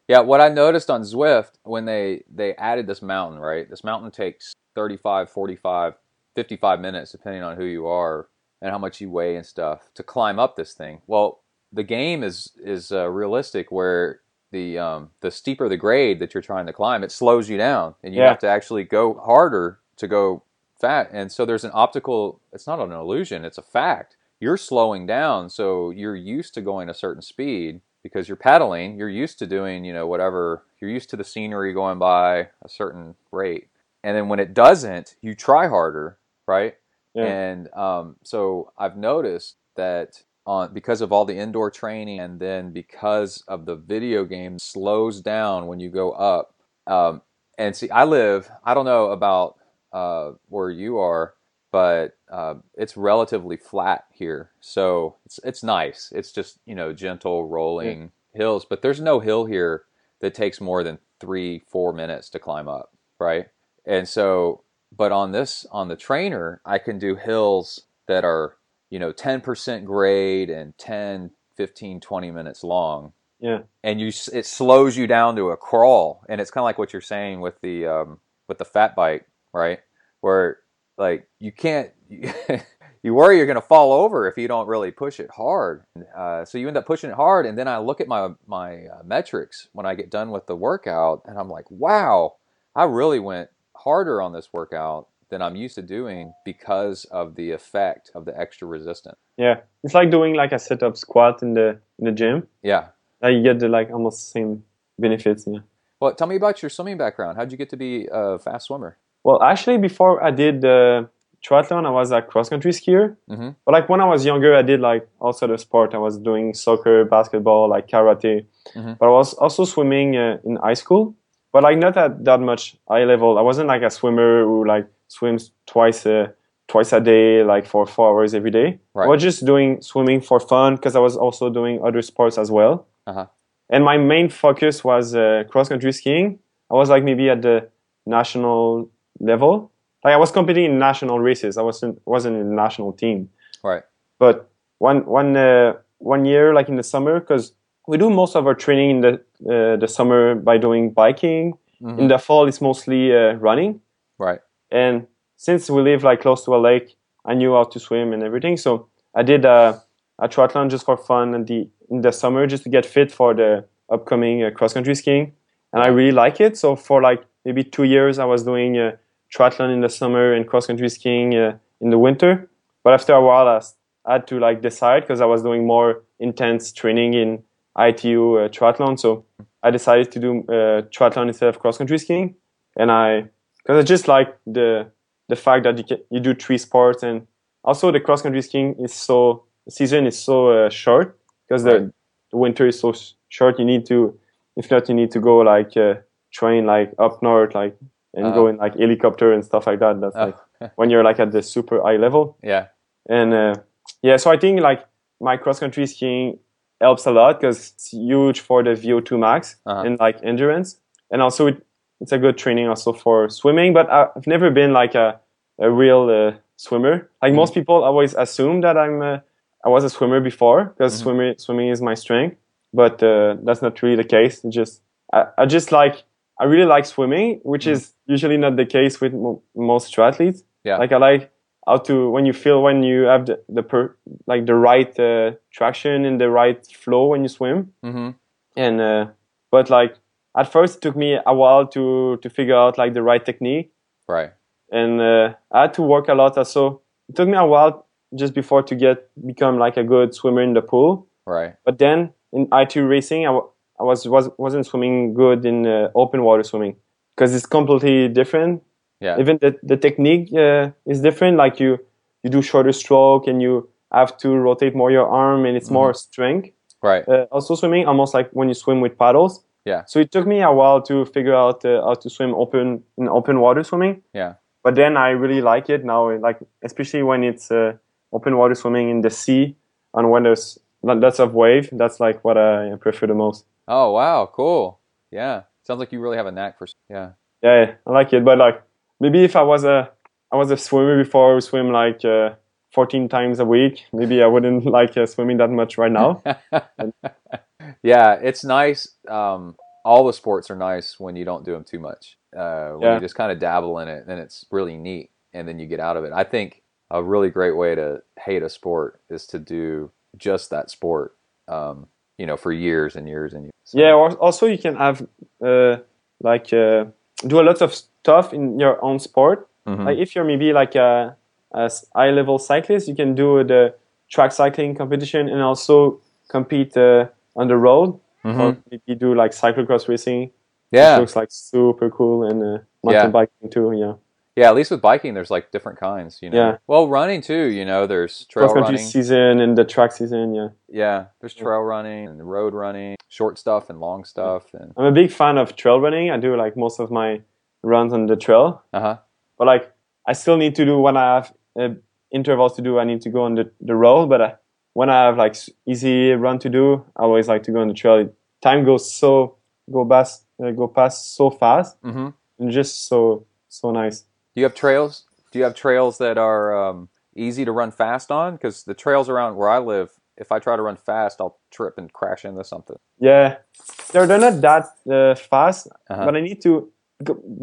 Yeah, what I noticed on Zwift when they, they added this mountain, right? This mountain takes thirty-five, forty-five, fifty-five minutes, depending on who you are and how much you weigh and stuff, to climb up this thing. Well, the game is is uh, realistic, where the um, the steeper the grade that you're trying to climb, it slows you down, and you yeah. have to actually go harder to go fat. And so there's an optical. It's not an illusion. It's a fact. You're slowing down, so you're used to going a certain speed. Because you're pedaling, you're used to doing, you know, whatever. You're used to the scenery going by a certain rate. And then when it doesn't, you try harder, right? Yeah. And um, so I've noticed that on because of all the indoor training, and then because of the video game, slows down when you go up. Um, and see, I live, I don't know about uh, where you are, but uh, it's relatively flat here, so it's it's nice. It's just, you know, gentle rolling yeah. hills, but there's no hill here that takes more than three, four minutes to climb up, right? And so, but on this, on the trainer, I can do hills that are, you know, ten percent grade and ten, fifteen, twenty minutes long. Yeah. And you it slows you down to a crawl, and it's kind of like what you're saying with the um, with the fat bike, right? Where like you can't, you worry you're going to fall over if you don't really push it hard. Uh, so you end up pushing it hard. And then I look at my, my uh, metrics when I get done with the workout, and I'm like, wow, I really went harder on this workout than I'm used to doing because of the effect of the extra resistance. Yeah. It's like doing like a sit up squat in the, in the gym. Yeah. Like you get the like almost same benefits. Yeah. Well, tell me about your swimming background. How'd you get to be a fast swimmer? Well, actually, before I did uh, triathlon, I was a cross-country skier. Mm-hmm. But like when I was younger, I did like all sort of sport. I was doing soccer, basketball, like karate. Mm-hmm. But I was also swimming uh, in high school, but like not at that much high level. I wasn't like a swimmer who like swims twice, uh, twice a day, like for four hours every day. Right. I was just doing swimming for fun because I was also doing other sports as well. Uh-huh. And my main focus was uh, cross-country skiing. I was like maybe at the national level. Like I was competing in national races. I wasn't wasn't in the national team. Right. But one one uh, one year, like in the summer, because we do most of our training in the uh, the summer by doing biking. Mm-hmm. In the fall, it's mostly uh, running. Right. And since we live like close to a lake, I knew how to swim and everything. So I did a, a triathlon just for fun in the in the summer, just to get fit for the upcoming uh, cross country skiing. And I really like it. So for like maybe two years, I was doing uh, triathlon in the summer and cross country skiing uh, in the winter. But after a while, I, I had to like decide because I was doing more intense training in I T U uh, triathlon. So I decided to do uh, triathlon instead of cross country skiing. And I, because I just like the the fact that you can, you do three sports, and also the cross country skiing is so season is so uh, short because the, the winter is so short. You need to, if not, you need to go like uh, train like up north, like and uh-huh. go in like helicopter and stuff like that. That's oh. like when you're like at the super high level. Yeah. And uh, yeah, so I think like my cross country skiing helps a lot because it's huge for the V O two max uh-huh. and like endurance, and also it, it's a good training also for swimming. But I've never been like a a real uh, swimmer. Like mm-hmm. most people always assume that I'm uh, I was a swimmer before because mm-hmm. swimming swimming is my strength, but uh, that's not really the case. It just I, I just like I really like swimming, which mm-hmm. is usually not the case with mo- most triathletes. Yeah. Like I like how to, when you feel when you have the, the per, like the right uh, traction and the right flow when you swim. Mm-hmm. And uh, but like at first it took me a while to to figure out like the right technique. Right. And uh, I had to work a lot. So it took me a while just before to get become like a good swimmer in the pool. Right. But then in I T U racing, I, w- I was, was wasn't swimming good in uh, open water swimming because it's completely different. Yeah. Even the, the technique uh, is different. Like you, you do shorter stroke and you have to rotate more your arm and it's mm-hmm. more strength. Right. Uh, also swimming, almost like when you swim with paddles. Yeah. So it took me a while to figure out uh, how to swim open in open water swimming. Yeah. But then I really like it now, like especially when it's uh, open water swimming in the sea and when there's lots of wave. That's like what I prefer the most. Oh wow, cool. Yeah, sounds like you really have a knack for yeah. Yeah, I like it. But like maybe if I was a I was a swimmer before, I would swim like uh, fourteen times a week. Maybe I wouldn't like uh, swimming that much right now. Yeah, it's nice. Um, all the sports are nice when you don't do them too much. Uh, when yeah. you just kind of dabble in it, then it's really neat, and then you get out of it. I think a really great way to hate a sport is to do just that sport, um, you know, for years and years and years. So, yeah, or also you can have uh, like uh, do a lot of stuff in your own sport. Mm-hmm. Like if you're maybe like a, a high-level cyclist, you can do the track cycling competition and also compete uh, on the road. Mm-hmm. Or maybe do like cyclocross racing. Yeah, it looks like super cool, and uh, mountain yeah. biking too. Yeah, yeah. At least with biking, there's like different kinds, you know. Yeah. Well, running too, you know. There's trail cross country running season and the track season. Yeah. Yeah. There's trail running and road running, short stuff and long stuff. And I'm a big fan of trail running. I do like most of my runs on the trail. Uh huh. But like, I still need to do when I have uh, intervals to do. I need to go on the the road, but I, when I have like easy run to do, I always like to go on the trail. Time goes so go fast. Uh, go past so fast mm-hmm. and just so so nice. Do you have trails? Do you have trails that are um, easy to run fast on? Because the trails around where I live, if I try to run fast, I'll trip and crash into something. Yeah, they're they're not that uh, fast, uh-huh. but I need to.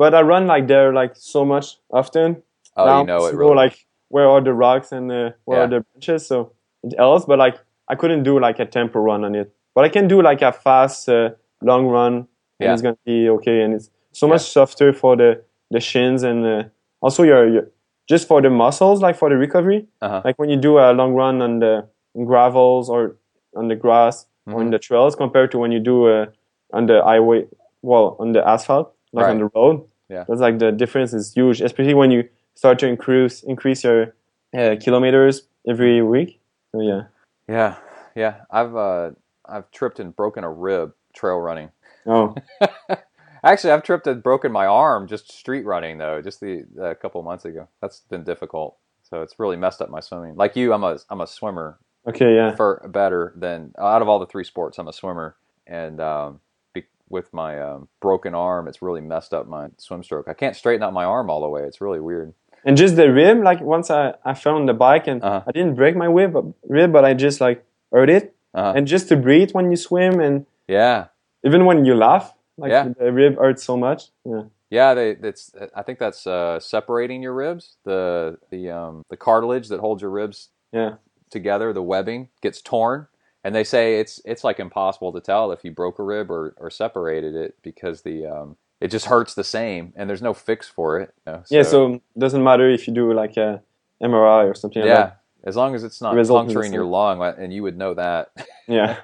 But I run like there like so much often. Oh, now, you know it really. Go, like where are the rocks and uh, where yeah. are the branches? So it helps. But like I couldn't do like a tempo run on it, but I can do like a fast uh, long run. Yeah. And it's gonna be okay, and it's so yeah. much softer for the, the shins and uh, also your, your just for the muscles, like for the recovery. Uh-huh. Like when you do a long run on the gravels or on the grass mm-hmm. or in the trails, compared to when you do uh, on the highway, well, on the asphalt, like right. on the road. Yeah, that's like the difference is huge, especially when you start to increase increase your uh, kilometers every week. So yeah, yeah, yeah. I've uh, I've tripped and broken a rib trail running. Oh, actually, I've tripped and broken my arm just street running though. Just the a couple months ago. That's been difficult. So it's really messed up my swimming. Like you, I'm a I'm a swimmer. Okay, yeah. For better than out of all the three sports, I'm a swimmer, and um, be, with my um, broken arm, it's really messed up my swim stroke. I can't straighten out my arm all the way. It's really weird. And just the rib, like once I, I fell on the bike and uh-huh. I didn't break my rib, but, rib, but I just like hurt it. Uh-huh. And just to breathe when you swim and yeah, even when you laugh, like yeah. the rib hurts so much. Yeah. Yeah, they. That's. I think that's uh, separating your ribs. The the um the cartilage that holds your ribs yeah. together, the webbing gets torn, and they say it's it's like impossible to tell if you broke a rib or, or separated it because the um it just hurts the same, and there's no fix for it. You know? So, yeah, so it doesn't matter if you do like a M R I or something. Yeah, like that. As long as it's not puncturing your lung, and you would know that. Yeah,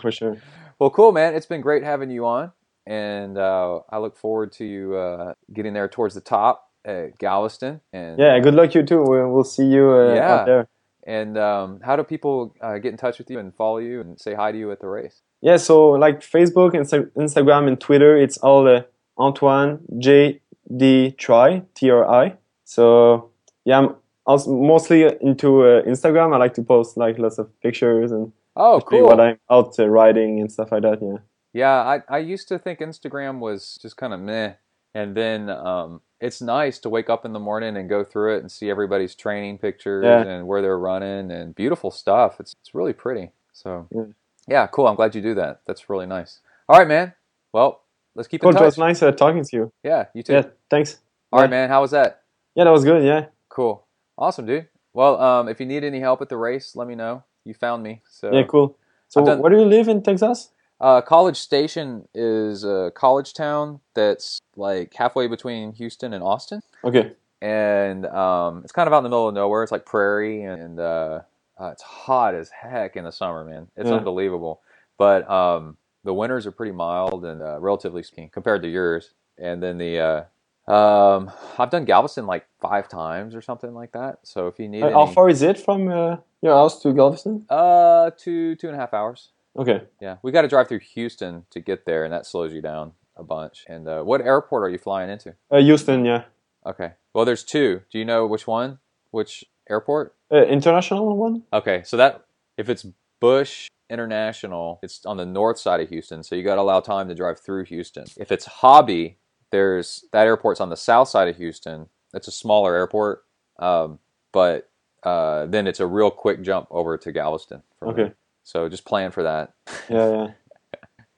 for sure. Well, cool, man. It's been great having you on. And uh, I look forward to you uh, getting there towards the top at Galveston. And yeah, good luck you too. We'll, we'll see you uh, yeah. out there. And um, how do people uh, get in touch with you and follow you and say hi to you at the race? Yeah, so like Facebook, Insta- Instagram, and Twitter, it's all uh, Antoine J D Tri T R I. So yeah, I'm also mostly into uh, Instagram. I like to post like lots of pictures and oh, cool. what I'm out uh, riding and stuff like that. Yeah. Yeah, I, I used to think Instagram was just kind of meh, and then um, it's nice to wake up in the morning and go through it and see everybody's training pictures yeah. and where they're running and beautiful stuff. It's it's really pretty. So yeah. yeah, cool. I'm glad you do that. That's really nice. All right, man. Well, let's keep cool, in touch. It was nice uh, talking to you. Yeah, you too. Yeah, thanks. All yeah. right, man. How was that? Yeah, that was good. Yeah. Cool. Awesome, dude. Well, um, if you need any help at the race, let me know. You found me. So yeah, cool. So done... where do you live in Texas? Uh, College Station is a college town that's like halfway between Houston and Austin. Okay. And um, it's kind of out in the middle of nowhere. It's like prairie, and uh, uh, it's hot as heck in the summer, man. It's yeah. unbelievable. But um, the winters are pretty mild and uh, relatively speaking compared to yours. And then the uh, um, I've done Galveston like five times or something like that. So if you need, uh, how far is it from uh, your house to Galveston? Uh, two two and a half hours. Okay. Yeah, we got to drive through Houston to get there, and that slows you down a bunch. And uh, what airport are you flying into? Uh, Houston, yeah. Okay. Well, there's two. Do you know which one? Which airport? Uh, international one. Okay, so that if it's Bush International, it's on the north side of Houston, so you got to allow time to drive through Houston. If it's Hobby, there's that airport's on the south side of Houston. It's a smaller airport, um, but uh, then it's a real quick jump over to Galveston. From okay. There. So just plan for that. Yeah, yeah.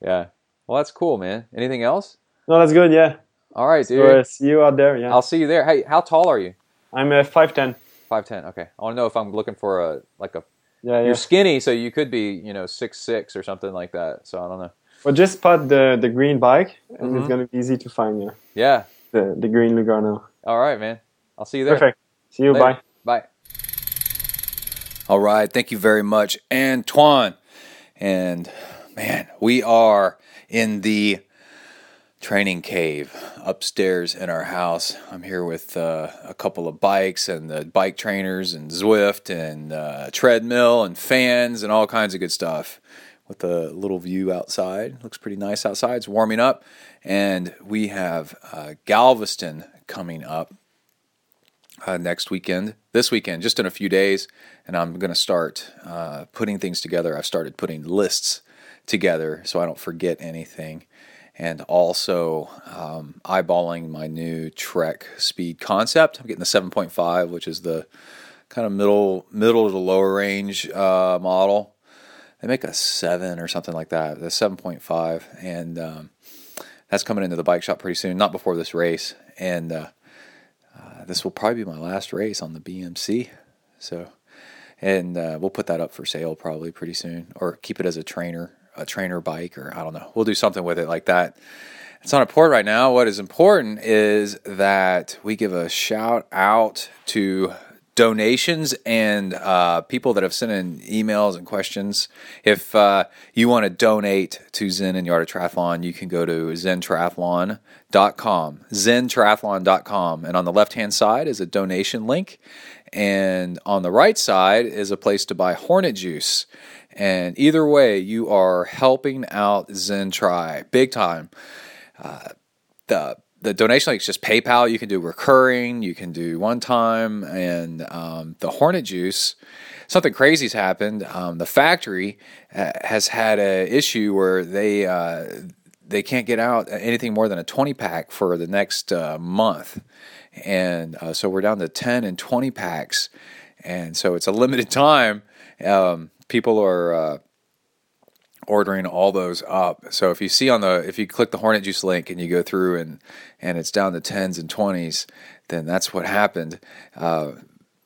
yeah. Well, that's cool, man. Anything else? No, that's good, yeah. All right, dude. So, uh, see you out there, yeah. I'll see you there. Hey, how tall are you? I'm uh, five ten. five ten, okay. I want to know if I'm looking for a, like a... Yeah, yeah. You're skinny, so you could be, you know, six six or something like that. So I don't know. Well, just spot the, the green bike, and mm-hmm. it's going to be easy to find you. Yeah. The, the green Louis Garneau. All right, man. I'll see you there. Perfect. See you, later. Bye. Bye. All right, thank you very much, Antoine. And man, we are in the training cave upstairs in our house. I'm here with uh, a couple of bikes and the bike trainers and Zwift and uh, treadmill and fans and all kinds of good stuff with a little view outside. Looks pretty nice outside. It's warming up, and we have uh, Galveston coming up. Uh, next weekend, this weekend, just in a few days, and I'm going to start uh, putting things together. I've started putting lists together so I don't forget anything, and also um, eyeballing my new Trek speed concept. I'm getting the seven point five, which is the kind of middle middle to lower range uh, model. They make a seven or something like that, the seven point five, and um, that's coming into the bike shop pretty soon, not before this race, and uh, Uh, this will probably be my last race on the B M C, so, and uh, we'll put that up for sale probably pretty soon, or keep it as a trainer, a trainer bike, or I don't know. We'll do something with it like that. It's not important right now. What is important is that we give a shout out to donations and uh, people that have sent in emails and questions. If uh, you want to donate to Zen and the Art of Triathlon, you can go to zen triathlon dot com, zen triathlon dot com, and on the left-hand side is a donation link, and on the right side is a place to buy Hornet Juice, and either way, you are helping out Zen Tri big time. Uh, the the donation link is just PayPal. You can do recurring, you can do one time, and um, the Hornet Juice. Something crazy's happened. Um, the factory uh, has had an issue where they uh, they can't get out anything more than a twenty pack for the next uh, month, and uh, so we're down to ten and twenty packs, and so it's a limited time. Um, people are uh, ordering all those up. So if you see on the if you click the Hornet Juice link and you go through and and it's down to tens and twenties, then that's what happened. Uh,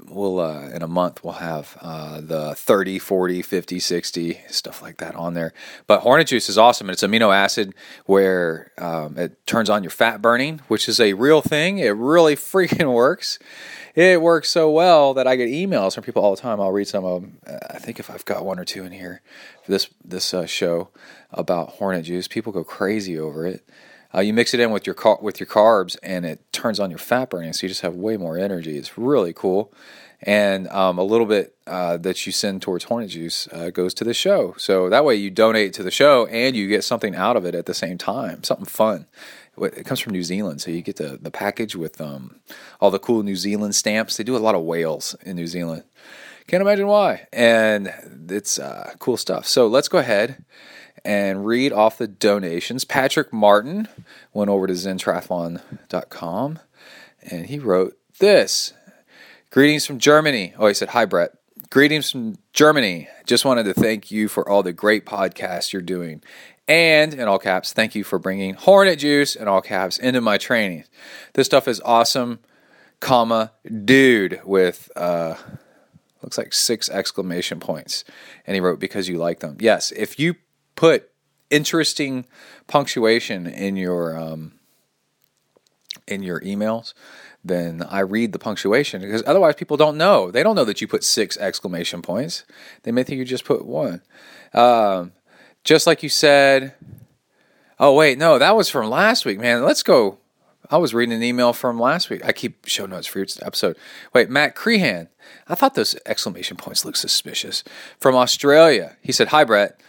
We'll uh, in a month we'll have uh, the thirty, forty, fifty, sixty, stuff like that on there. But Hornet Juice is awesome, and it's amino acid where um, it turns on your fat burning, which is a real thing. It really freaking works. It works so well that I get emails from people all the time. I'll read some of them. I think if I've got one or two in here for this this uh, show about Hornet Juice, people go crazy over it. Uh, you mix it in with your car- with your carbs, and it turns on your fat burning, so you just have way more energy. It's really cool, and um, a little bit uh, that you send towards Hornet Juice uh, goes to the show. So that way, you donate to the show, and you get something out of it at the same time. Something fun. It comes from New Zealand, so you get the the package with um, all the cool New Zealand stamps. They do a lot of whales in New Zealand. Can't imagine why, and it's uh, cool stuff. So let's go ahead and read off the donations. Patrick Martin went over to zen triathlon dot com, and he wrote this. Greetings from Germany. Oh, he said, hi, Brett. Greetings from Germany. Just wanted to thank you for all the great podcasts you're doing. And, in all caps, thank you for bringing Hornet Juice, in all caps, into my training. This stuff is awesome, comma, dude, with... uh looks like six exclamation points. And he wrote, because you like them. Yes, if you put interesting punctuation in your um, in your emails, then I read the punctuation, because otherwise people don't know. They don't know that you put six exclamation points. They may think you just put one. Um, just like you said. Oh wait, no, that was from last week, man. Let's go. I was reading an email from last week. I keep show notes for each episode. Wait, Matt Crehan. I thought those exclamation points looked suspicious. From Australia, he said, "Hi, Brett."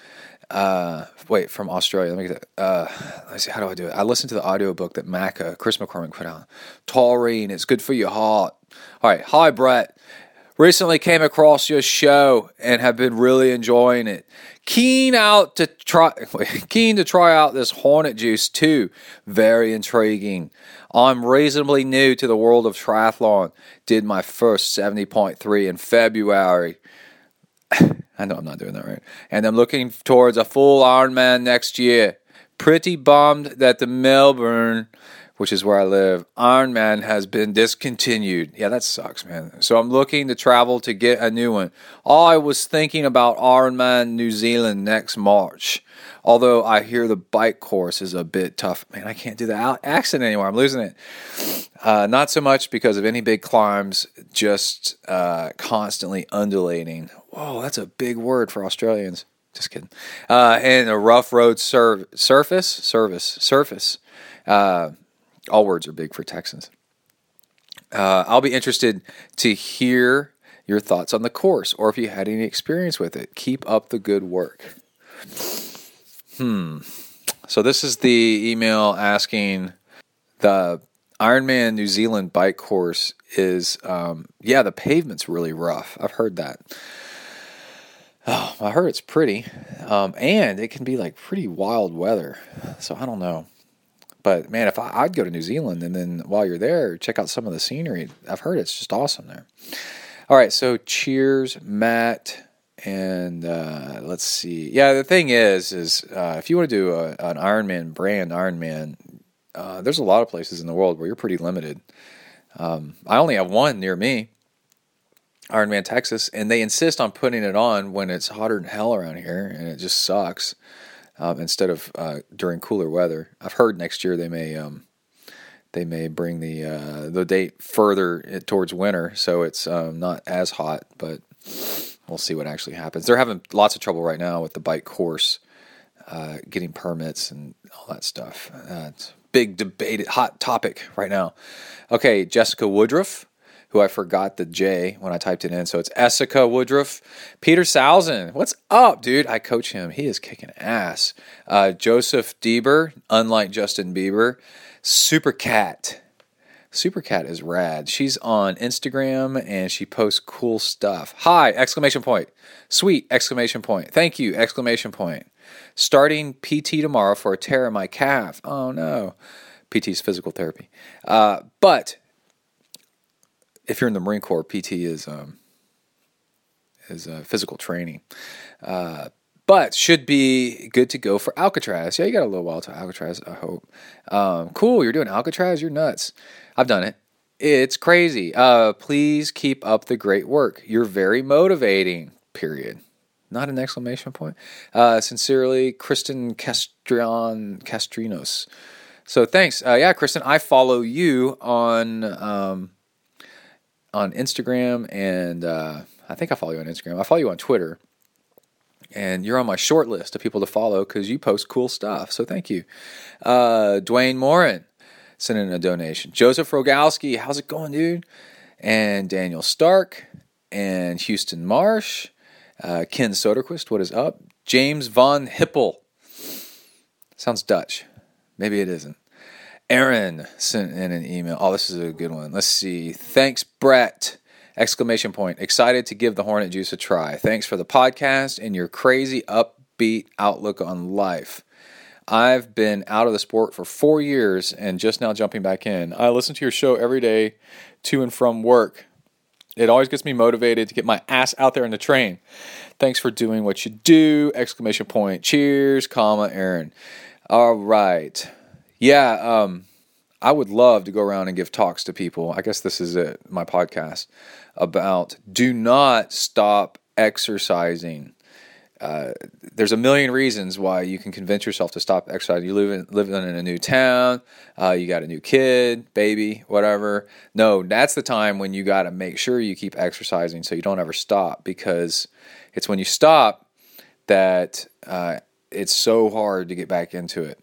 Uh, wait, from Australia. Let me get that. Uh, let me see. How do I do it? I listened to the audiobook that Maca, Chris McCormick put out. Taurine, it's good for your heart. All right. Hi, Brett. Recently came across your show and have been really enjoying it. Keen out to try, keen to try out this Hornet Juice too. Very intriguing. I'm reasonably new to the world of triathlon. Did my first seventy point three in February. I know I'm not doing that right. And I'm looking towards a full Ironman next year. Pretty bummed that the Melbourne, which is where I live, Ironman has been discontinued. Yeah, that sucks, man. So I'm looking to travel to get a new one. I was thinking about Ironman New Zealand next March. Although I hear the bike course is a bit tough. Man, I can't do the accent anymore. I'm losing it. Uh, not so much because of any big climbs, just uh, constantly undulating. Whoa, that's a big word for Australians. Just kidding. Uh, and a rough road sur- surface, service, surface. Uh, all words are big for Texans. Uh, I'll be interested to hear your thoughts on the course, or if you had any experience with it. Keep up the good work. Hmm. So this is the email asking the Ironman New Zealand bike course is, um, yeah, the pavement's really rough. I've heard that. Oh, I heard it's pretty, um, and it can be like pretty wild weather. So I don't know, but man, if I, I'd go to New Zealand, and then while you're there, check out some of the scenery. I've heard it's just awesome there. All right, so cheers, Matt, and uh, let's see. Yeah, the thing is, is uh, if you want to do a, an Ironman brand Ironman, uh, there's a lot of places in the world where you're pretty limited. Um, I only have one near me. Ironman Texas, and they insist on putting it on when it's hotter than hell around here, and it just sucks, um, instead of uh, during cooler weather. I've heard next year they may um, they may bring the uh, the date further towards winter, so it's um, not as hot, but we'll see what actually happens. They're having lots of trouble right now with the bike course, uh, getting permits and all that stuff. Uh, it's a big debate, hot topic right now. Okay, Jessica Woodruff, who I forgot the J when I typed it in. So it's Essica Woodruff. Peter Salzen, what's up, dude? I coach him. He is kicking ass. Uh, Joseph Deber, unlike Justin Bieber. Supercat. Supercat is rad. She's on Instagram and she posts cool stuff. Hi! Exclamation point. Sweet! Exclamation point. Thank you! Exclamation point. Starting P T tomorrow for a tear in my calf. Oh no. P T's physical therapy. Uh, but if you're in the Marine Corps, P T is um, is uh, physical training. Uh, but should be good to go for Alcatraz. Yeah, you got a little while to Alcatraz, I hope. Um, cool, you're doing Alcatraz? You're nuts. I've done it. It's crazy. Uh, please keep up the great work. You're very motivating, period. Not an exclamation point. Uh, sincerely, Kristen Castrion, Castrinos. So thanks. Uh, yeah, Kristen, I follow you on um, on Instagram, and uh, I think I follow you on Instagram. I follow you on Twitter, and you're on my short list of people to follow because you post cool stuff. So thank you. Uh, Dwayne Morin. Send in a donation. Joseph Rogalski, how's it going, dude? And Daniel Stark, and Houston Marsh, uh, Ken Soderquist, what is up? James Von Hippel, sounds Dutch, maybe it isn't. Aaron sent in an email. Oh, this is a good one. Let's see. Thanks, Brett! Exclamation point! Excited to give the Hornet Juice a try. Thanks for the podcast and your crazy upbeat outlook on life. I've been out of the sport for four years and just now jumping back in. I listen to your show every day to and from work. It always gets me motivated to get my ass out there in the train. Thanks for doing what you do! Exclamation point. Cheers, comma, Aaron. All right. Yeah, um, I would love to go around and give talks to people. I guess this is it, my podcast, about do not stop exercising. Uh, there's a million reasons why you can convince yourself to stop exercising. You live in, live in a new town, uh, you got a new kid, baby, whatever. No, that's the time when you got to make sure you keep exercising so you don't ever stop, because it's when you stop that uh, it's so hard to get back into it.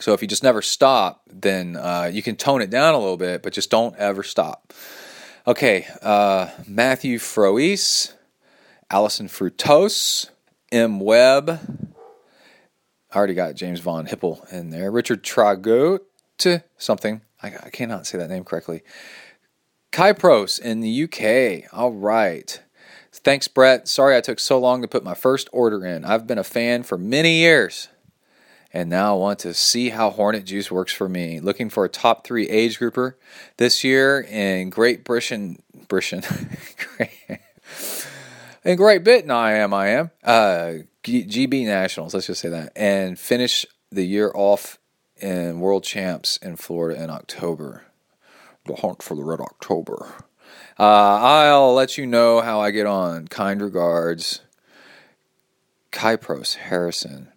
So if you just never stop, then uh, you can tone it down a little bit, but just don't ever stop. Okay, uh, Matthew Froese, Allison Frutos, M. Webb. I already got James Von Hippel in there. Richard Tragot, something. I, I cannot say that name correctly. Kypros in the U K. All right. Thanks, Brett. Sorry I took so long to put my first order in. I've been a fan for many years, and now I want to see how Hornet Juice works for me. Looking for a top three age grouper this year in Great Britain. Britain. And Great Britain, I am, I am. Uh, G B Nationals, let's just say that. And finish the year off in World Champs in Florida in October. The hunt for the Red October. Uh, I'll let you know how I get on. Kind regards, Kypros Harrison.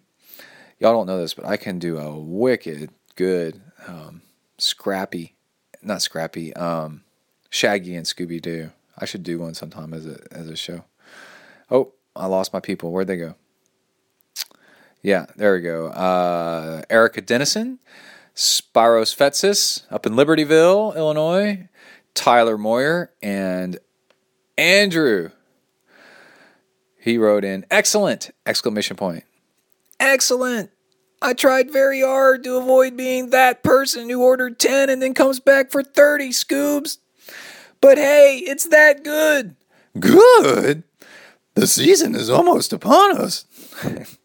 Y'all don't know this, but I can do a wicked good um, scrappy, not scrappy, um, Shaggy and Scooby-Doo. I should do one sometime as a as a show. Oh, I lost my people. Where'd they go? Yeah, there we go. Uh, Erica Dennison, Spiros Fetsis up in Libertyville, Illinois, Tyler Moyer, and Andrew. He wrote in, excellent! Exclamation point. Excellent! I tried very hard to avoid being that person who ordered ten and then comes back for thirty, Scoobs. But hey, it's that good. Good? The season is almost upon us.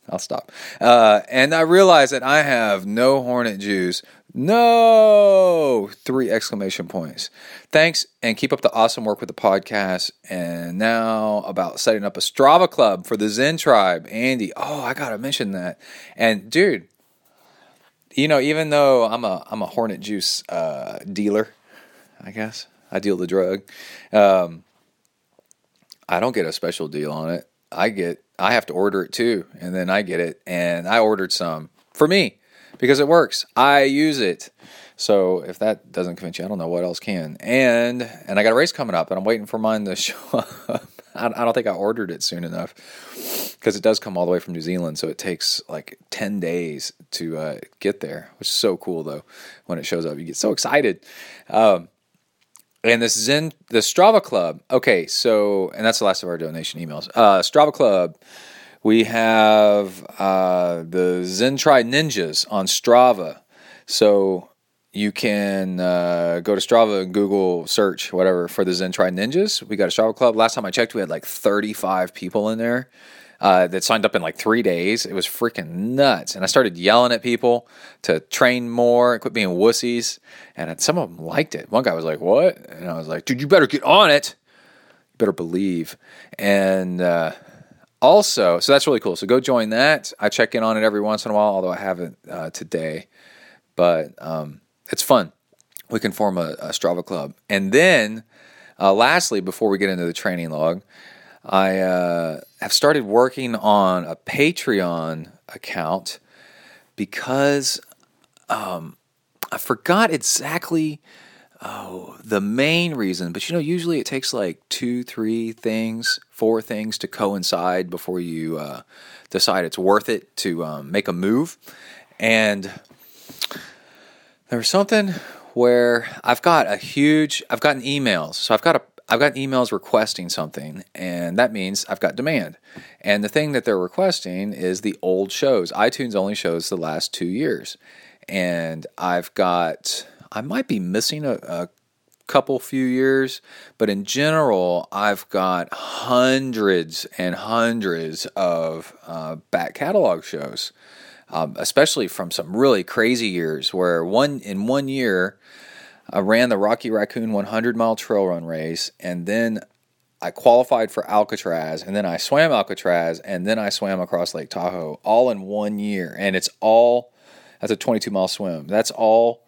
I'll stop. Uh, and I realize that I have no Hornet Juice. No! Three exclamation points. Thanks, and keep up the awesome work with the podcast. And now about setting up a Strava club for the Zen tribe. Andy, oh, I gotta mention that. And dude, you know, even though I'm a I'm a Hornet Juice uh, dealer, I guess I deal the drug. Um, I don't get a special deal on it. I get I have to order it too, and then I get it. And I ordered some for me, because it works. I use it. So if that doesn't convince you, I don't know what else can. And and I got a race coming up, and I'm waiting for mine to show up. I don't think I ordered it soon enough, because it does come all the way from New Zealand, so it takes like ten days to uh, get there, which is so cool, though. When it shows up, you get so excited. Um, and this is in the Strava Club. Okay, so, and that's the last of our donation emails. Uh, Strava Club. We have uh, the Zen Tri Ninjas on Strava. So you can uh, go to Strava and Google search, whatever, for the Zen Tribe Ninjas. We got a Strava club. Last time I checked, we had like thirty-five people in there uh, that signed up in like three days. It was freaking nuts. And I started yelling at people to train more and quit being wussies. And some of them liked it. One guy was like, what? And I was like, dude, you better get on it. You better believe. And uh, also, so that's really cool. So go join that. I check in on it every once in a while, although I haven't uh, today. But um it's fun. We can form a, a Strava club. And then, uh, lastly, before we get into the training log, I uh, have started working on a Patreon account because um, I forgot exactly oh, the main reason. But, you know, usually it takes like two, three things, four things to coincide before you uh, decide it's worth it to um, make a move. And there was something where I've got a huge, I've gotten emails. So I've got a, I've gotten emails requesting something, and that means I've got demand. And the thing that they're requesting is the old shows. iTunes only shows the last two years. And I've got, I might be missing a, a couple few years, but in general, I've got hundreds and hundreds of uh, back catalog shows. Um, especially from some really crazy years where one in one year I ran the Rocky Raccoon one hundred mile trail run race, and then I qualified for Alcatraz, and then I swam Alcatraz, and then I swam across Lake Tahoe all in one year. And it's all, that's a twenty-two mile swim. That's all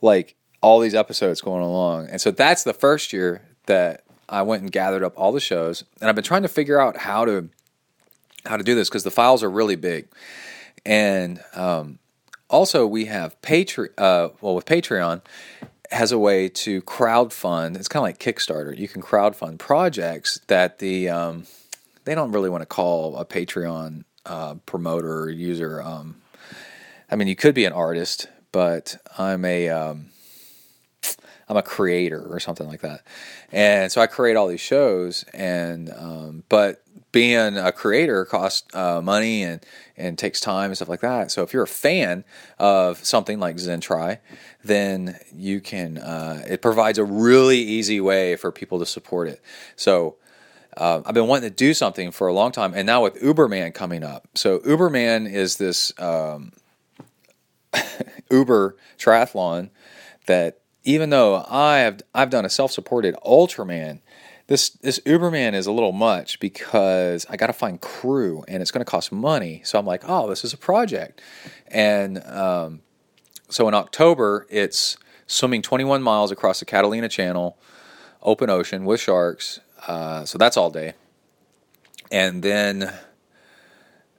like all these episodes going along. And so that's the first year that I went and gathered up all the shows. And I've been trying to figure out how to, how to do this because the files are really big. And um, also we have Patreon, uh, well, with Patreon, has a way to crowdfund. It's kind of like Kickstarter. You can crowdfund projects that the um, they don't really want to call a Patreon uh, promoter or user. Um, I mean, you could be an artist, but I'm a um, I'm a creator or something like that. And so I create all these shows, and um, but being a creator costs uh, money and, and takes time and stuff like that. So if you're a fan of something like Zen Tri, then you can, uh, it provides a really easy way for people to support it. So uh, I've been wanting to do something for a long time, and now with Uberman coming up. So Uberman is this um, Uber triathlon that, even though I have I've done a self-supported Ultraman, this this Uberman is a little much because I got to find crew and it's going to cost money. So I'm like, oh, this is a project, and um, so in October it's swimming twenty-one miles across the Catalina Channel, open ocean with sharks. Uh, so that's all day, and then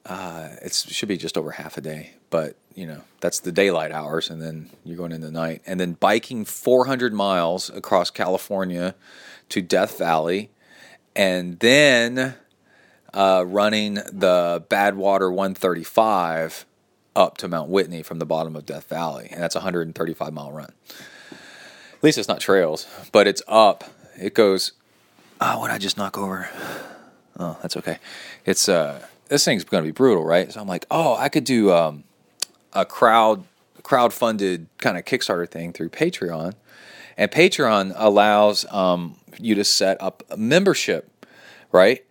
uh, it should be just over half a day, but you know, that's the daylight hours, and then you're going into the night. And then biking four hundred miles across California to Death Valley, and then uh, running the Badwater one thirty-five up to Mount Whitney from the bottom of Death Valley. And that's a one hundred thirty-five mile run. At least it's not trails, but it's up. It goes, oh, what did I just knock over? Oh, that's okay. It's uh, this thing's going to be brutal, right? So I'm like, oh, I could do Um, a crowd crowdfunded kind of Kickstarter thing through Patreon. And Patreon allows um, you to set up a membership, right,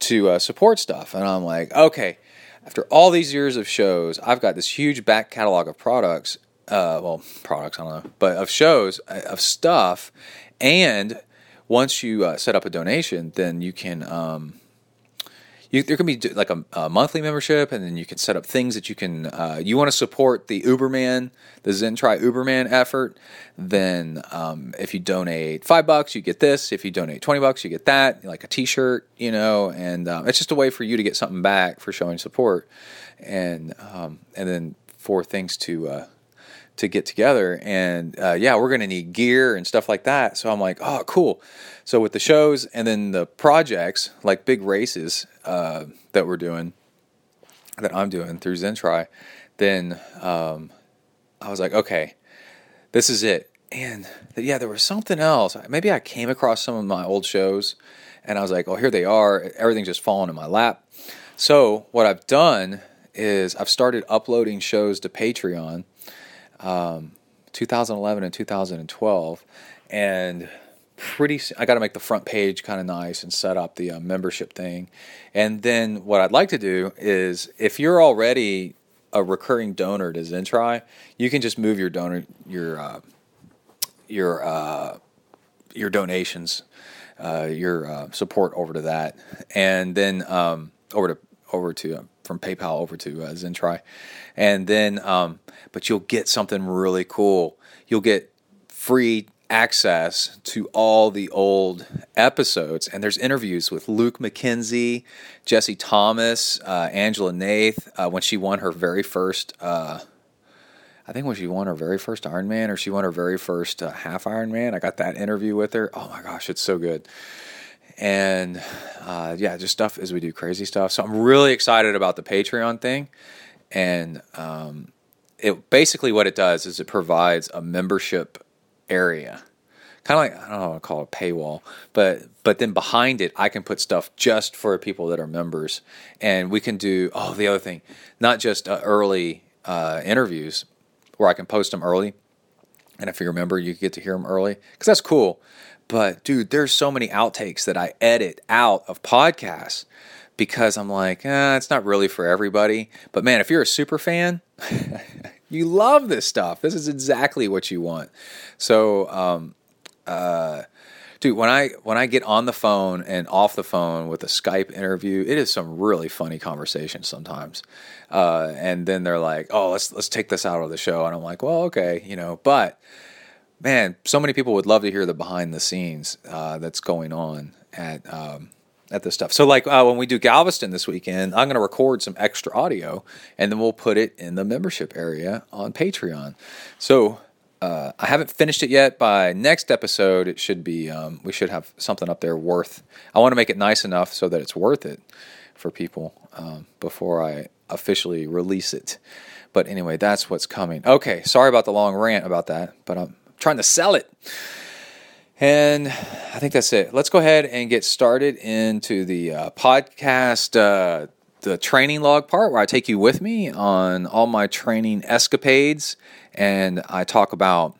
to uh, support stuff. And I'm like, okay, after all these years of shows, I've got this huge back catalog of products, uh, well, products, I don't know, but of shows, of stuff. And once you uh, set up a donation, then you can Um, You, there can be like a, a monthly membership, and then you can set up things that you can, uh, you want to support the Uberman, the Zen Tri Uberman effort, then um, if you donate five bucks, you get this. If you donate twenty bucks, you get that, like a t-shirt, you know, and um, it's just a way for you to get something back for showing support, and um, and then for things to uh, to get together. And uh, yeah, we're going to need gear and stuff like that. So I'm like, oh, cool. So with the shows and then the projects, like big races uh, that we're doing, that I'm doing through Zen Tri, then um, I was like, okay, this is it. And th- yeah, there was something else. Maybe I came across some of my old shows, and I was like, oh, here they are. Everything's just falling in my lap. So what I've done is I've started uploading shows to Patreon, um, two thousand eleven and two thousand twelve, and pretty I got to make the front page kind of nice and set up the uh, membership thing. And then what I'd like to do is, if you're already a recurring donor to Zentry, you can just move your donor your uh, your uh, your donations, uh, your uh, support over to that, and then um, over to over to uh, from PayPal over to uh, Zentry, and then um, but you'll get something really cool. You'll get free access to all the old episodes, and there's interviews with Luke McKenzie, Jesse Thomas, uh, Angela Nath, uh, when she won her very first, uh, I think when she won her very first Ironman, or she won her very first uh, half Ironman. I got that interview with her. Oh my gosh, it's so good. And uh, yeah, just stuff as we do crazy stuff. So I'm really excited about the Patreon thing, and um, it basically what it does is it provides a membership area, kind of like, I don't know what to call it, a paywall, but but then behind it I can put stuff just for people that are members. And we can do, oh, the other thing, not just uh, early uh, interviews where I can post them early, and if you're a member you get to hear them early, because that's cool. But dude, there's so many outtakes that I edit out of podcasts because I'm like, eh, it's not really for everybody. But man, if you're a super fan, you love this stuff. This is exactly what you want. So, um, uh, dude, when I when I get on the phone and off the phone with a Skype interview, it is some really funny conversations sometimes. Uh, and then they're like, "Oh, let's let's take this out of the show," and I'm like, "Well, okay, you know." But man, so many people would love to hear the behind the scenes uh, that's going on at. Um, at this stuff. So like uh, when we do Galveston this weekend, I'm going to record some extra audio and then we'll put it in the membership area on Patreon. So uh, I haven't finished it yet. By next episode, it should be, um, we should have something up there worth, I want to make it nice enough so that it's worth it for people um, before I officially release it. But anyway, that's what's coming. Okay. Sorry about the long rant about that, but I'm trying to sell it. And I think that's it. Let's go ahead and get started into the uh, podcast, uh, the training log part, where I take you with me on all my training escapades, and I talk about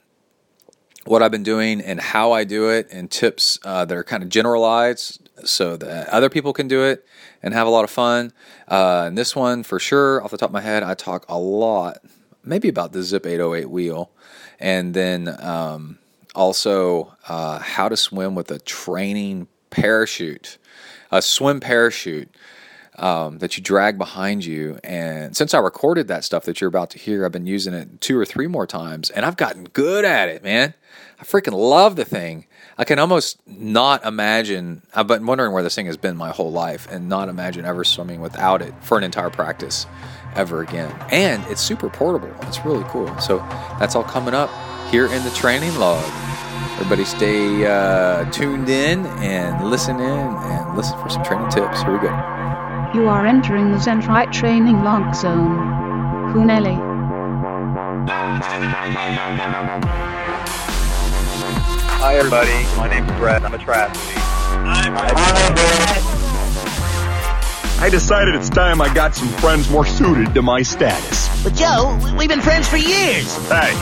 what I've been doing and how I do it, and tips uh, that are kind of generalized so that other people can do it and have a lot of fun. Uh, and this one, for sure, off the top of my head, I talk a lot, maybe about the Zipp eight oh eight wheel, and then... Um, Also, uh, how to swim with a training parachute, a swim parachute um, that you drag behind you. And since I recorded that stuff that you're about to hear, I've been using it two or three more times, and I've gotten good at it, man. I freaking love the thing. I can almost not imagine. I've been wondering where this thing has been my whole life, and not imagine ever swimming without it for an entire practice ever again. And it's super portable. It's really cool. So that's all coming up here in the training log. Everybody stay uh, tuned in and listen in and listen for some training tips. Here we go. You are entering the Zentry training log zone. Huneli. Hi everybody, my name's Brett, I'm a triathlete. I'm Brett. I decided it's time I got some friends more suited to my status. But Joe, we've been friends for years. Hey,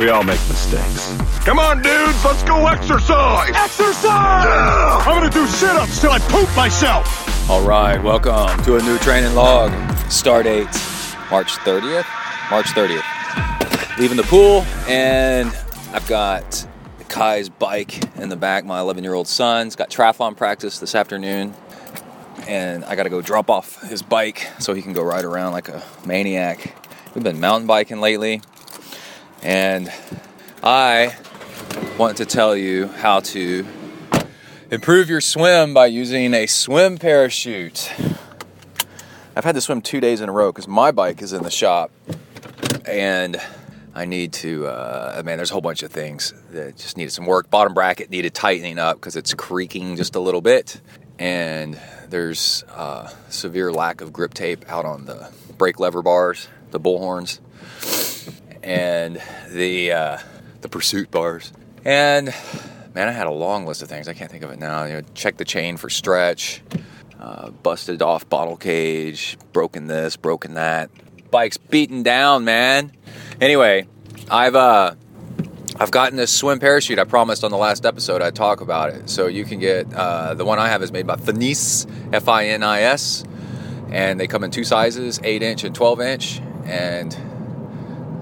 we all make mistakes. Come on dudes, let's go exercise! Exercise! Yeah. I'm gonna do sit-ups till I poop myself! Alright, welcome to a new training log. Start date, March thirtieth? March thirtieth. Leaving the pool, and I've got... Kai's bike in the back. My eleven-year-old son's got triathlon practice this afternoon, and I got to go drop off his bike so he can go ride around like a maniac. We've been mountain biking lately, and I want to tell you how to improve your swim by using a swim parachute. I've had to swim two days in a row because my bike is in the shop, and I need to, uh, man, there's a whole bunch of things that just needed some work. Bottom bracket needed tightening up because it's creaking just a little bit. And there's uh, severe lack of grip tape out on the brake lever bars, the bullhorns, and the uh, the pursuit bars. And, man, I had a long list of things. I can't think of it now. You know, check the chain for stretch, uh, busted off bottle cage, broken this, broken that. Bike's beaten down, man. Anyway, I've uh, I've gotten this swim parachute I promised on the last episode. I talk about it. So you can get, uh, the one I have is made by Finis, F I N I S. And they come in two sizes, eight inch and twelve inch. And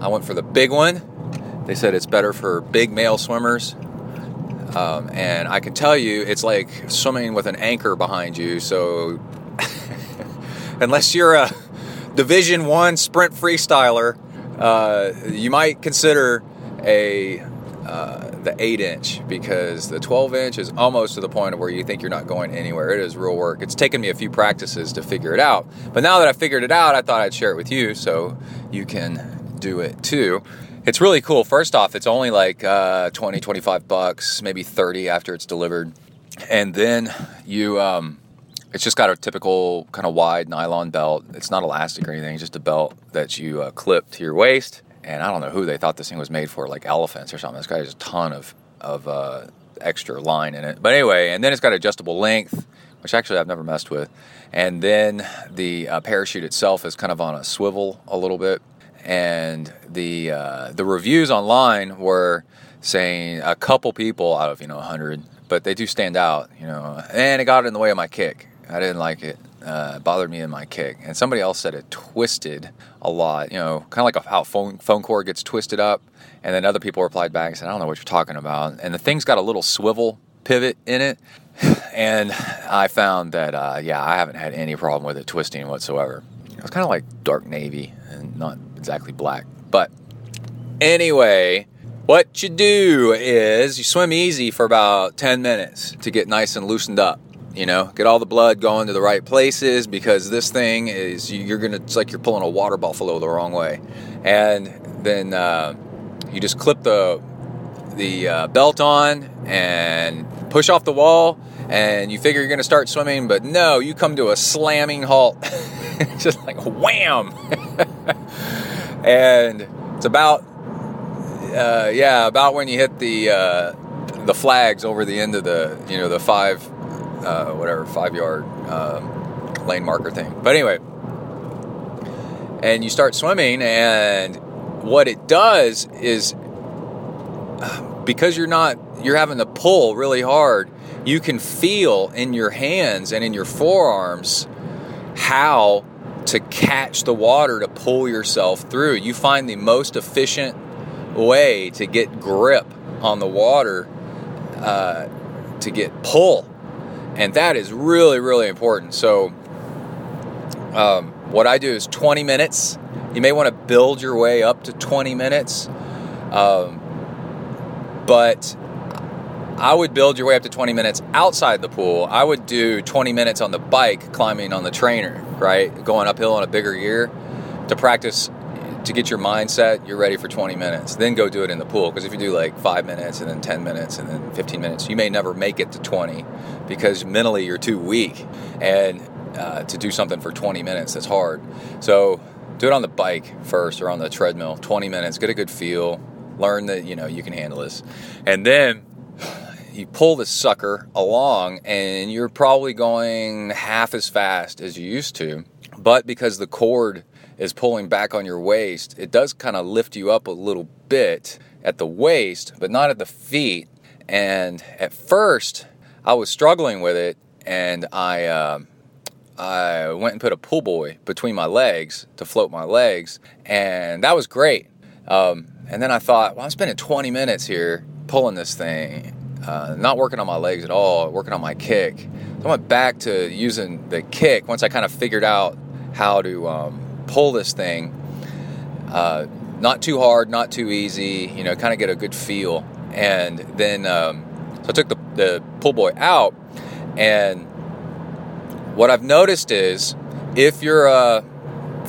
I went for the big one. They said it's better for big male swimmers. Um, and I can tell you, it's like swimming with an anchor behind you. So unless you're a Division One sprint freestyler, uh, you might consider a uh, the eight inch, because the twelve inch is almost to the point of where you think you're not going anywhere. It is real work. It's taken me a few practices to figure it out. But now that I figured it out, I thought I'd share it with you so you can do it too. It's really cool. First off, it's only like uh, twenty, twenty-five bucks, maybe thirty after it's delivered. And then you, um, it's just got a typical kind of wide nylon belt. It's not elastic or anything. It's just a belt that you uh, clip to your waist. And I don't know who they thought this thing was made for, like elephants or something. It's got just a ton of, of uh, extra line in it. But anyway, and then it's got adjustable length, which actually I've never messed with. And then the uh, parachute itself is kind of on a swivel a little bit. And the uh, the reviews online were saying a couple people out of, you know, one hundred, but they do stand out, you know. And it got in the way of my kick. I didn't like it. Uh, it bothered me in my kick. And somebody else said it twisted a lot, you know, kind of like a, how a phone, phone cord gets twisted up. And then other people replied back and said, I don't know what you're talking about. And the thing's got a little swivel pivot in it. And I found that, uh, yeah, I haven't had any problem with it twisting whatsoever. It's kind of like dark navy and not exactly black. But anyway, what you do is you swim easy for about ten minutes to get nice and loosened up, you know, get all the blood going to the right places, because this thing is, you're going to, it's like you're pulling a water buffalo the wrong way. And then uh, you just clip the, the uh, belt on and push off the wall, and you figure you're going to start swimming, but no, you come to a slamming halt. Just like wham. And it's about uh yeah about when you hit the uh the flags over the end of the, you know, the five uh whatever five yard um lane marker thing. But anyway, and you start swimming, and what it does is, because you're not you're having to pull really hard, you can feel in your hands and in your forearms how to catch the water to pull yourself through. You find the most efficient way to get grip on the water, uh, to get pull. And that is really, really important. So um, what I do is twenty minutes. You may want to build your way up to twenty minutes. Um, but I would build your way up to twenty minutes outside the pool. I would do twenty minutes on the bike, climbing on the trainer, right? Going uphill on a bigger gear to practice, to get your mindset. You're ready for twenty minutes. Then go do it in the pool. Because if you do like five minutes and then ten minutes and then fifteen minutes, you may never make it to twenty, because mentally you're too weak and uh, to do something for twenty minutes that's hard. So do it on the bike first, or on the treadmill, twenty minutes. Get a good feel. Learn that, you know, you can handle this. And then you pull this sucker along, and you're probably going half as fast as you used to, but because the cord is pulling back on your waist, it does kind of lift you up a little bit at the waist, but not at the feet. And at first I was struggling with it, and I um uh, I went and put a pool buoy between my legs to float my legs, and that was great. Um and then I thought, well, I'm spending twenty minutes here pulling this thing, Uh, not working on my legs at all, working on my kick. So I went back to using the kick once I kind of figured out how to um, pull this thing. Uh, not too hard, not too easy, you know, kind of get a good feel. And then, um, so I took the, the pull buoy out. And what I've noticed is, if you're a,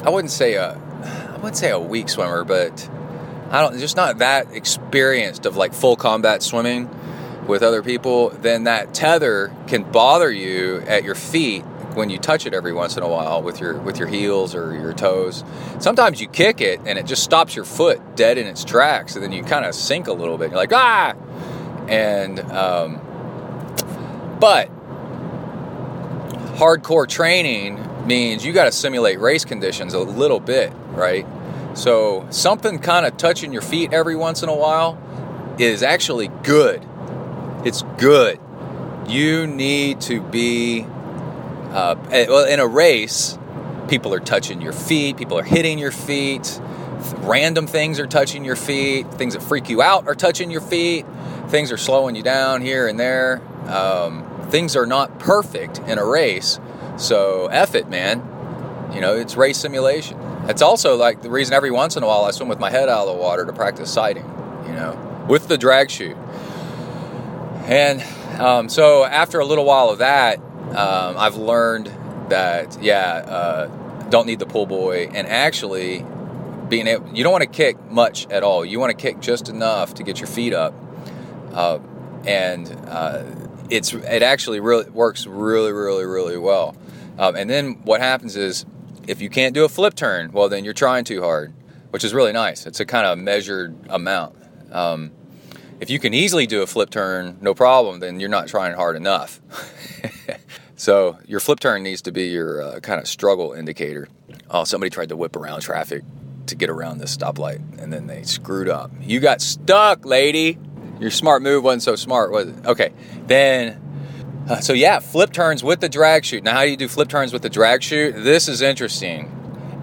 I wouldn't say a, I wouldn't say a weak swimmer, but I don't, just not that experienced of like full combat swimming with other people, then that tether can bother you at your feet when you touch it every once in a while with your with your heels or your toes. Sometimes you kick it and it just stops your foot dead in its tracks, and then you kind of sink a little bit. You're like, ah! And um, but hardcore training means you got to simulate race conditions a little bit, right? So something kind of touching your feet every once in a while is actually good. It's good. You need to be, uh, well, in a race, people are touching your feet, people are hitting your feet, random things are touching your feet, things that freak you out are touching your feet, things are slowing you down here and there. Um, things are not perfect in a race, so F it, man. You know, it's race simulation. It's also like the reason every once in a while I swim with my head out of the water to practice sighting, you know, with the drag chute. And um, so after a little while of that, um, I've learned that, yeah, uh, don't need the pull buoy. And actually, being able, you don't want to kick much at all. You want to kick just enough to get your feet up. Uh, and uh, it's it actually really works really, really, really well. Um, and then what happens is if you can't do a flip turn, well, then you're trying too hard, which is really nice. It's a kind of measured amount. Um, if you can easily do a flip turn, no problem, then you're not trying hard enough. So your flip turn needs to be your uh, kind of struggle indicator. Oh, somebody tried to whip around traffic to get around this stoplight, and then they screwed up. You got stuck, lady. Your smart move wasn't so smart, was it? Okay, then... Uh, so yeah, flip turns with the drag chute. Now, how do you do flip turns with the drag chute? This is interesting.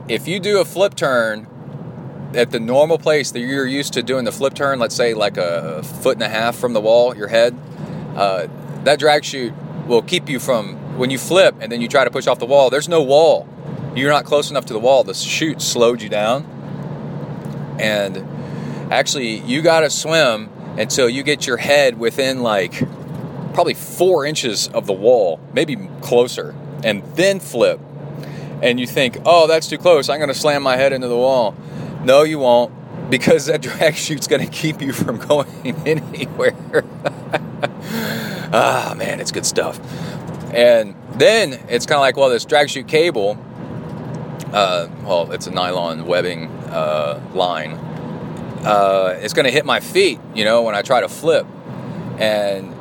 If you do a flip turn at the normal place that you're used to doing the flip turn, let's say like a foot and a half from the wall, your head, uh, that drag chute will keep you from, when you flip and then you try to push off the wall, there's no wall. You're not close enough to the wall. The chute slowed you down. And actually, you got to swim until you get your head within like... probably four inches of the wall, maybe closer, and then flip. And you think, oh, that's too close. I'm going to slam my head into the wall. No, you won't, because that drag chute's going to keep you from going anywhere. Ah, man, it's good stuff. And then it's kind of like, well, this drag chute cable, uh, well, it's a nylon webbing uh, line. Uh, it's going to hit my feet, you know, when I try to flip. And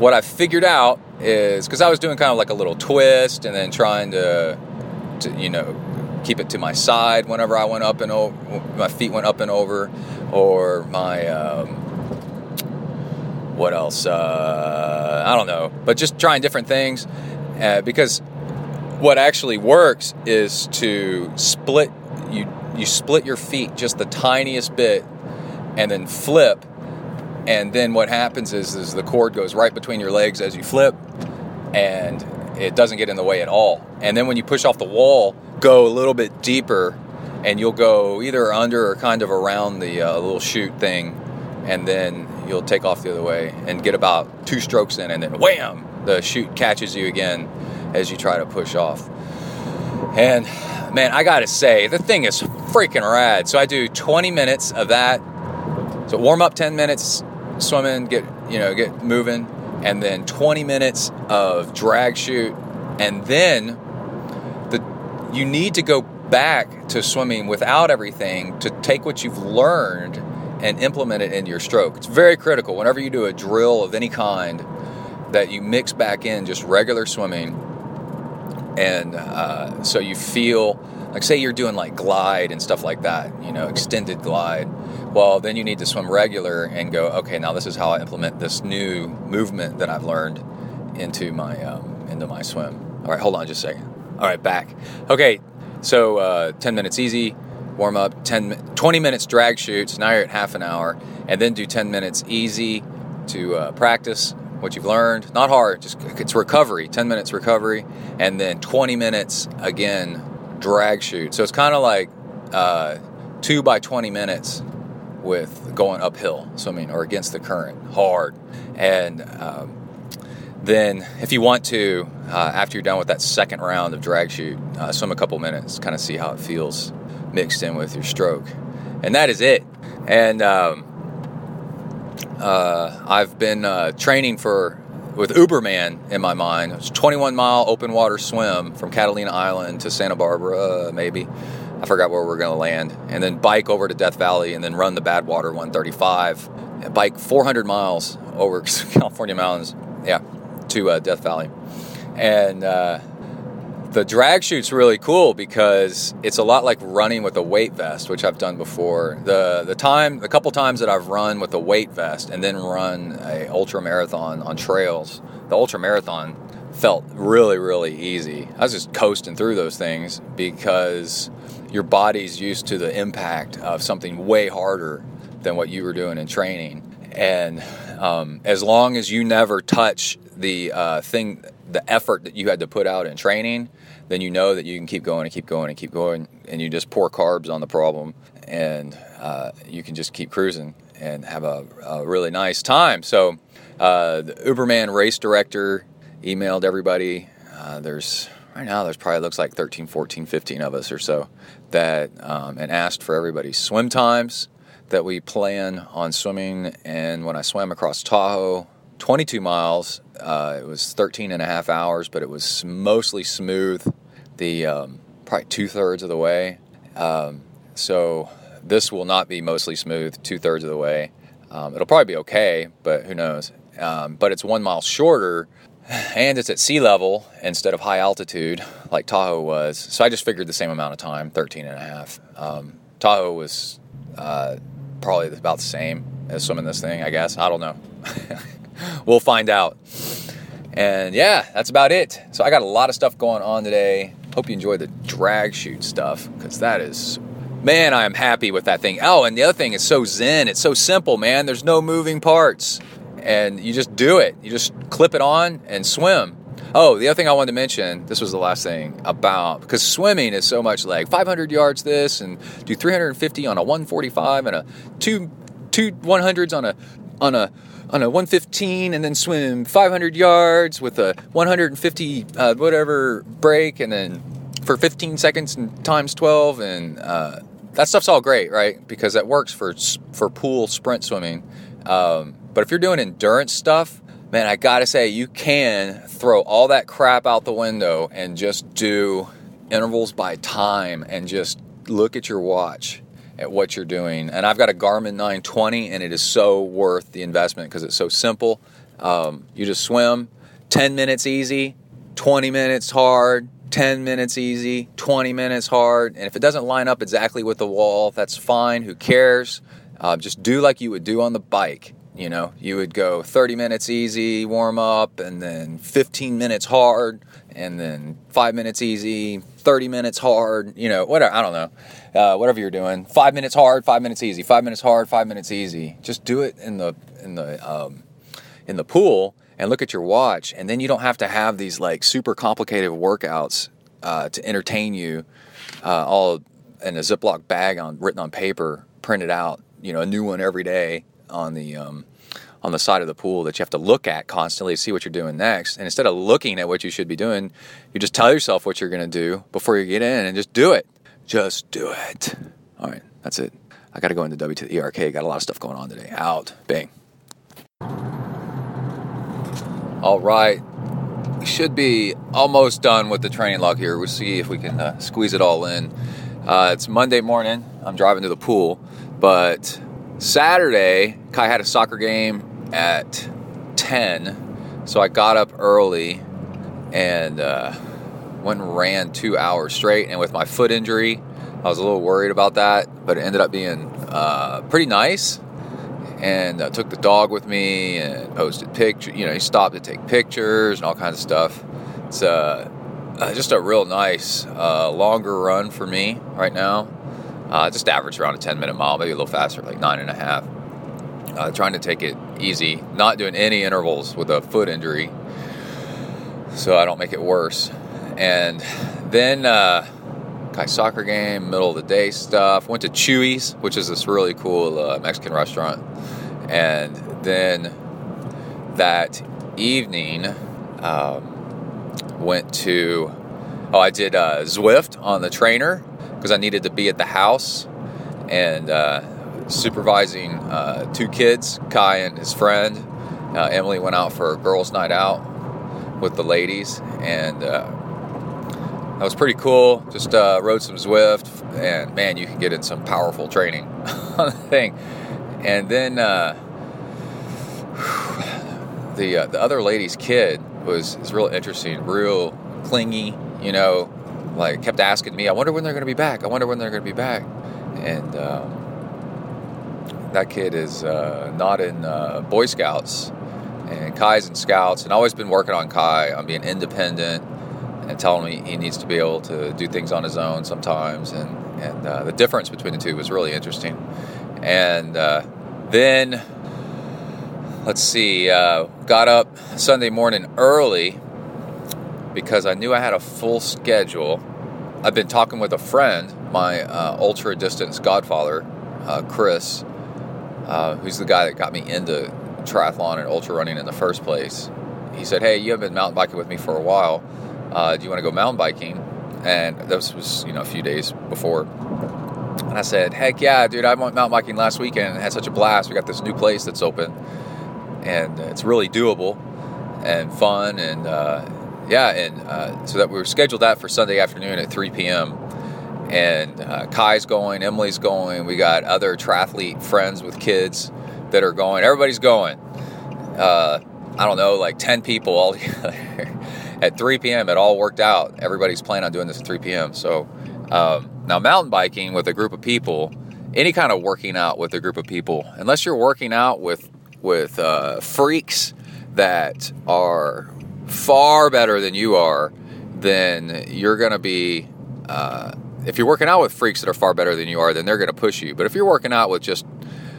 what I figured out is, because I was doing kind of like a little twist and then trying to, to, you know, keep it to my side whenever I went up and over, my feet went up and over, or my, um, what else? Uh, I don't know. But just trying different things, uh, because what actually works is to split, you, you split your feet just the tiniest bit and then flip. And then what happens is, is the cord goes right between your legs as you flip, and it doesn't get in the way at all. And then when you push off the wall, go a little bit deeper, and you'll go either under or kind of around the uh, little chute thing, and then you'll take off the other way and get about two strokes in, and then wham, the chute catches you again as you try to push off. And, man, I got to say, the thing is freaking rad. So I do twenty minutes of that. So warm up ten minutes. Swimming, get, you know, get moving, and then twenty minutes of drag chute, and then the you need to go back to swimming without everything to take what you've learned and implement it into your stroke. It's very critical whenever you do a drill of any kind that you mix back in just regular swimming, and uh, so you feel like, say you're doing like glide and stuff like that, you know, extended glide. Well, then you need to swim regular and go, okay, now this is how I implement this new movement that I've learned into my um, into my swim. All right, hold on just a second. All right, back. Okay, so uh, ten minutes easy, warm up, ten, twenty minutes drag shoots. Now you're at half an hour. And then do ten minutes easy to uh, practice what you've learned. Not hard, just it's recovery, ten minutes recovery. And then twenty minutes, again, drag shoot. So it's kind of like uh, two by twenty minutes. With going uphill swimming or against the current hard. And um, then if you want to, uh, after you're done with that second round of drag chute, uh, swim a couple minutes, kind of see how it feels mixed in with your stroke. And that is it. And um, uh, I've been uh, training for with Uberman in my mind. It's a twenty-one mile open water swim from Catalina Island to Santa Barbara, maybe. I forgot where we we're going to land, and then bike over to Death Valley, and then run the Badwater one thirty-five, and bike four hundred miles over California mountains, yeah, to uh, Death Valley, and uh, The drag chute's really cool because it's a lot like running with a weight vest, which I've done before. The the time, the couple times that I've run with a weight vest and then run a ultra marathon on trails, the ultra marathon felt really, really easy. I was just coasting through those things because your body's used to the impact of something way harder than what you were doing in training. And um, as long as you never touch the uh, thing... the effort that you had to put out in training, then you know that you can keep going and keep going and keep going, and you just pour carbs on the problem, and uh, you can just keep cruising and have a, a really nice time. So uh, the Uberman race director emailed everybody. Uh, there's right now there's probably looks like thirteen, fourteen, fifteen of us or so that um, and asked for everybody's swim times that we plan on swimming. And when I swam across Tahoe, twenty-two miles, uh, it was thirteen and a half hours, but it was mostly smooth, the um, probably two-thirds of the way. Um, so this will not be mostly smooth two-thirds of the way. Um, it'll probably be okay, but who knows. Um, but it's one mile shorter, and it's at sea level instead of high altitude like Tahoe was. So I just figured the same amount of time, thirteen and a half. Um, Tahoe was uh, probably about the same as swimming this thing, I guess. I don't know. We'll find out. And yeah, that's about it. So I got a lot of stuff going on today. Hope you enjoy the drag chute stuff, because that is, man, I am happy with that thing. Oh, and the other thing is so zen. It's so simple, man. There's no moving parts. And you just do it. You just clip it on and swim. Oh, the other thing I wanted to mention, this was the last thing about, because swimming is so much like five hundred yards this, and do three hundred fifty on a one forty-five, and a two, two one hundreds on a, on a, on a one fifteen, and then swim five hundred yards with a one hundred fifty uh, whatever break, and then for fifteen seconds and times twelve, and uh, that stuff's all great, right? Because that works for for pool sprint swimming. Um, but if you're doing endurance stuff, man, I gotta say, you can throw all that crap out the window and just do intervals by time and just look at your watch at what you're doing. And I've got a Garmin nine twenty, and it is so worth the investment because it's so simple. Um, you just swim, ten minutes easy, twenty minutes hard, ten minutes easy, twenty minutes hard. And if it doesn't line up exactly with the wall, that's fine. Who cares? Uh, just do like you would do on the bike. You know, you would go thirty minutes easy, warm up, and then fifteen minutes hard, and then five minutes easy, thirty minutes hard, you know, whatever, I don't know, uh, whatever you're doing. Five minutes hard, five minutes easy, five minutes hard, five minutes easy. Just do it in the in the um, in the pool and look at your watch, and then you don't have to have these like super complicated workouts uh, to entertain you, uh, all in a Ziploc bag on written on paper, printed out, you know, a new one every day on the um, on the side of the pool that you have to look at constantly to see what you're doing next. And instead of looking at what you should be doing, you just tell yourself what you're going to do before you get in, and just do it. Just do it. All right, that's it. I got to go into W to the E R K. Got a lot of stuff going on today. Out. Bang. All right. We should be almost done with the training log here. We'll see if we can uh, squeeze it all in. Uh, it's Monday morning. I'm driving to the pool, but Saturday, Kai had a soccer game at ten, so I got up early and uh, went and ran two hours straight, and with my foot injury, I was a little worried about that, but it ended up being uh, pretty nice, and I took the dog with me and posted pictures, you know, he stopped to take pictures and all kinds of stuff. It's uh, just a real nice, uh, longer run for me right now. Uh, just average around a ten-minute mile, maybe a little faster, like nine and a half. Uh, trying to take it easy, not doing any intervals with a foot injury, so I don't make it worse. And then uh, Kai soccer game, middle of the day stuff. Went to Chewy's, which is this really cool uh, Mexican restaurant. And then that evening, um, went to oh, I did uh, Zwift on the trainer, because I needed to be at the house and uh, supervising uh, two kids, Kai and his friend. Uh, Emily went out for a girls' night out with the ladies, and uh, that was pretty cool. Just uh, rode some Zwift, and man, you can get in some powerful training on the thing. And then uh, the uh, the other lady's kid was, was real interesting, real clingy, you know, like kept asking me, I wonder when they're going to be back. I wonder when they're going to be back. And um, that kid is uh, not in uh, Boy Scouts. And Kai's in Scouts. And I've always been working on Kai on being independent and telling him he needs to be able to do things on his own sometimes. And, and uh, the difference between the two was really interesting. And uh, then, let's see, uh, got up Sunday morning early because I knew I had a full schedule. I've been talking with a friend, my uh, ultra-distance godfather, uh, Chris, uh, who's the guy that got me into triathlon and ultra running in the first place. He said, hey, you haven't been mountain biking with me for a while. Uh, do you want to go mountain biking? And this was, you know, a few days before. And I said, heck yeah, dude, I went mountain biking last weekend and had such a blast. We got this new place that's open, and it's really doable and fun. And, uh, yeah, and uh, so that we were scheduled that for Sunday afternoon at three p.m. And uh, Kai's going, Emily's going. We got other triathlete friends with kids that are going. Everybody's going. Uh, I don't know, like ten people all together. At three p.m., it all worked out. Everybody's planning on doing this at three p.m. So um, now mountain biking with a group of people, any kind of working out with a group of people, unless you're working out with with uh, freaks that are far better than you are, then you're going to be, uh, if you're working out with freaks that are far better than you are, then they're going to push you. But if you're working out with just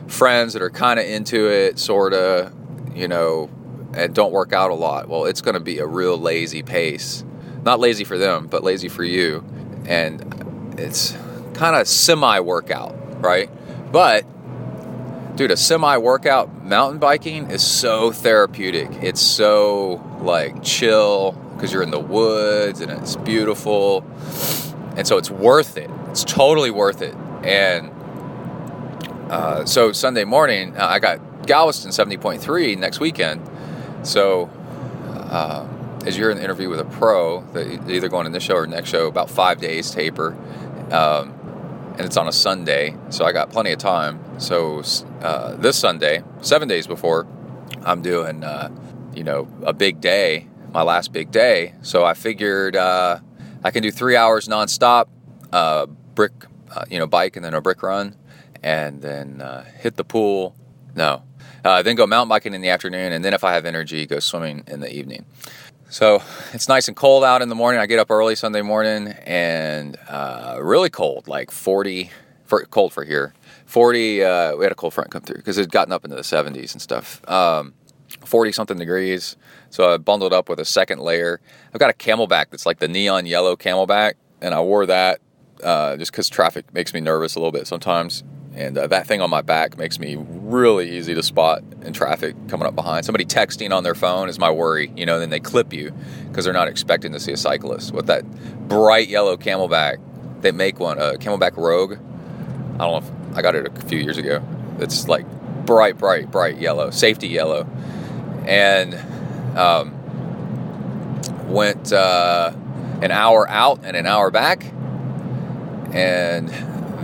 friends that are kind of into it, sort of, you know, and don't work out a lot, well, it's going to be a real lazy pace. Not lazy for them, but lazy for you. And it's kind of semi-workout, right? But, dude, a semi-workout mountain biking is so therapeutic. It's so, like, chill because you're in the woods and it's beautiful. And so it's worth it. It's totally worth it. And uh, so Sunday morning, uh, I got Galveston seventy point three next weekend. So, uh, as you're in the interview with a pro, they're either going in this show or next show, about five days taper, um, and it's on a Sunday, so I got plenty of time. So, uh, this Sunday, seven days before, I'm doing, uh, you know, a big day, my last big day. So I figured uh, I can do three hours nonstop, uh, brick, uh, you know, bike and then a brick run, and then uh, hit the pool. No. Uh, then go mountain biking in the afternoon, and then if I have energy, go swimming in the evening. So it's nice and cold out in the morning. I get up early Sunday morning, and uh, really cold, like forty, for, cold for here. forty, uh, we had a cold front come through because it had gotten up into the seventies and stuff. Um, forty-something degrees, so I bundled up with a second layer. I've got a camelback that's like the neon yellow camelback, and I wore that uh, just because traffic makes me nervous a little bit sometimes. And uh, that thing on my back makes me really easy to spot in traffic coming up behind. Somebody texting on their phone is my worry, you know, then they clip you because they're not expecting to see a cyclist. With that bright yellow camelback, they make one, a camelback rogue. I don't know if I got it a few years ago. It's like bright, bright, bright yellow, safety yellow. And um, went uh, an hour out and an hour back. And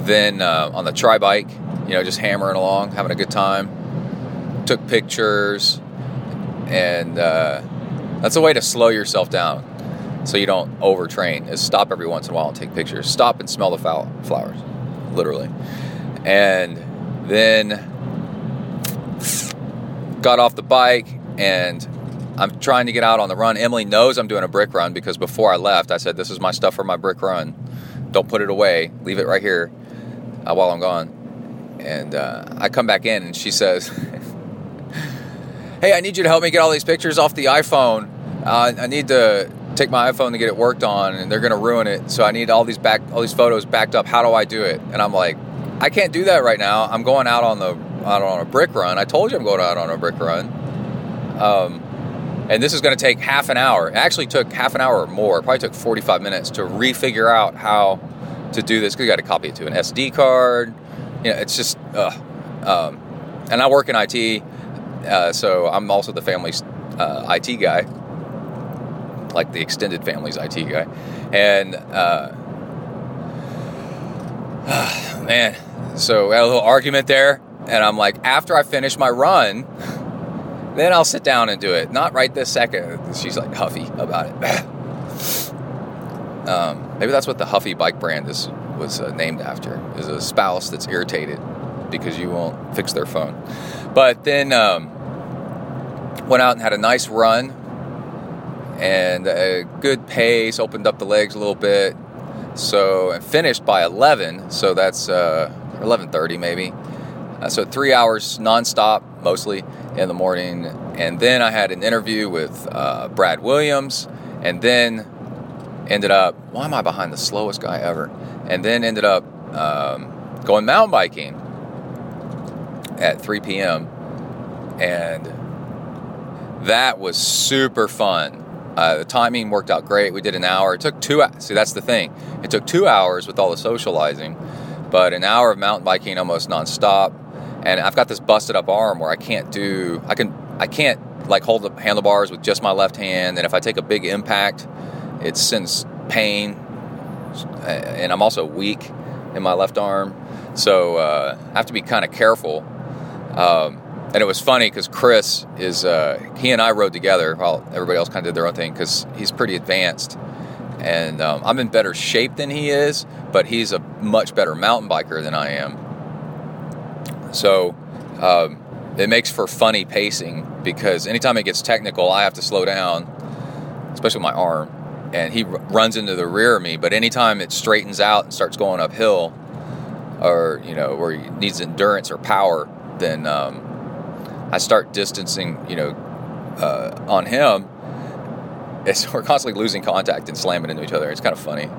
then uh, on the tri bike, you know, just hammering along, having a good time. Took pictures, and uh, that's a way to slow yourself down so you don't overtrain. Is stop every once in a while and take pictures. Stop and smell the foul- flowers, literally. And then got off the bike, and I'm trying to get out on the run. Emily knows I'm doing a brick run because before I left, I said, "This is my stuff for my brick run. Don't put it away. Leave it right here." Uh, while I'm gone. And uh, I come back in and she says, "Hey, I need you to help me get all these pictures off the iPhone. Uh, I need to take my iPhone to get it worked on, and they're going to ruin it. So I need all these back, all these photos backed up. How do I do it?" And I'm like, "I can't do that right now. I'm going out on the out on a brick run. I told you I'm going out on a brick run. Um, and this is going to take half an hour." It actually took half an hour or more. It probably took forty-five minutes to refigure out how to do this, because you got to copy it to an S D card. You know, it's just, uh, um, and I work in I T, uh, so I'm also the family's uh, I T guy, like the extended family's I T guy. And uh, uh, man, so we had a little argument there, and I'm like, after I finish my run, then I'll sit down and do it. Not right this second. She's like huffy about it. Um, maybe that's what the Huffy bike brand is was uh, named after, is a spouse that's irritated because you won't fix their phone. But then um, went out and had a nice run and a good pace, opened up the legs a little bit. So and finished by eleven, so that's uh, eleven thirty maybe. Uh, so three hours nonstop, mostly in the morning. And then I had an interview with uh, Brad Williams, and then ended up, why am I behind the slowest guy ever? And then ended up um, going mountain biking at three p.m. And that was super fun. Uh, the timing worked out great. We did an hour. It took two hours. See, that's the thing. It took two hours with all the socializing, but an hour of mountain biking almost nonstop. And I've got this busted up arm where I can't do, I can, I can't like hold the handlebars with just my left hand. And if I take a big impact, it sends pain. And I'm also weak in my left arm. So uh, I have to be kind of careful. Um, and it was funny because Chris is, uh, he and I rode together while everybody else kind of did their own thing because he's pretty advanced. And um, I'm in better shape than he is, but he's a much better mountain biker than I am. So um, it makes for funny pacing because anytime it gets technical, I have to slow down, especially with my arm. And he r- runs into the rear of me, but anytime it straightens out and starts going uphill, or, you know, where he needs endurance or power, then um, I start distancing, you know, uh, on him. It's, we're constantly losing contact and slamming into each other. It's kind of funny.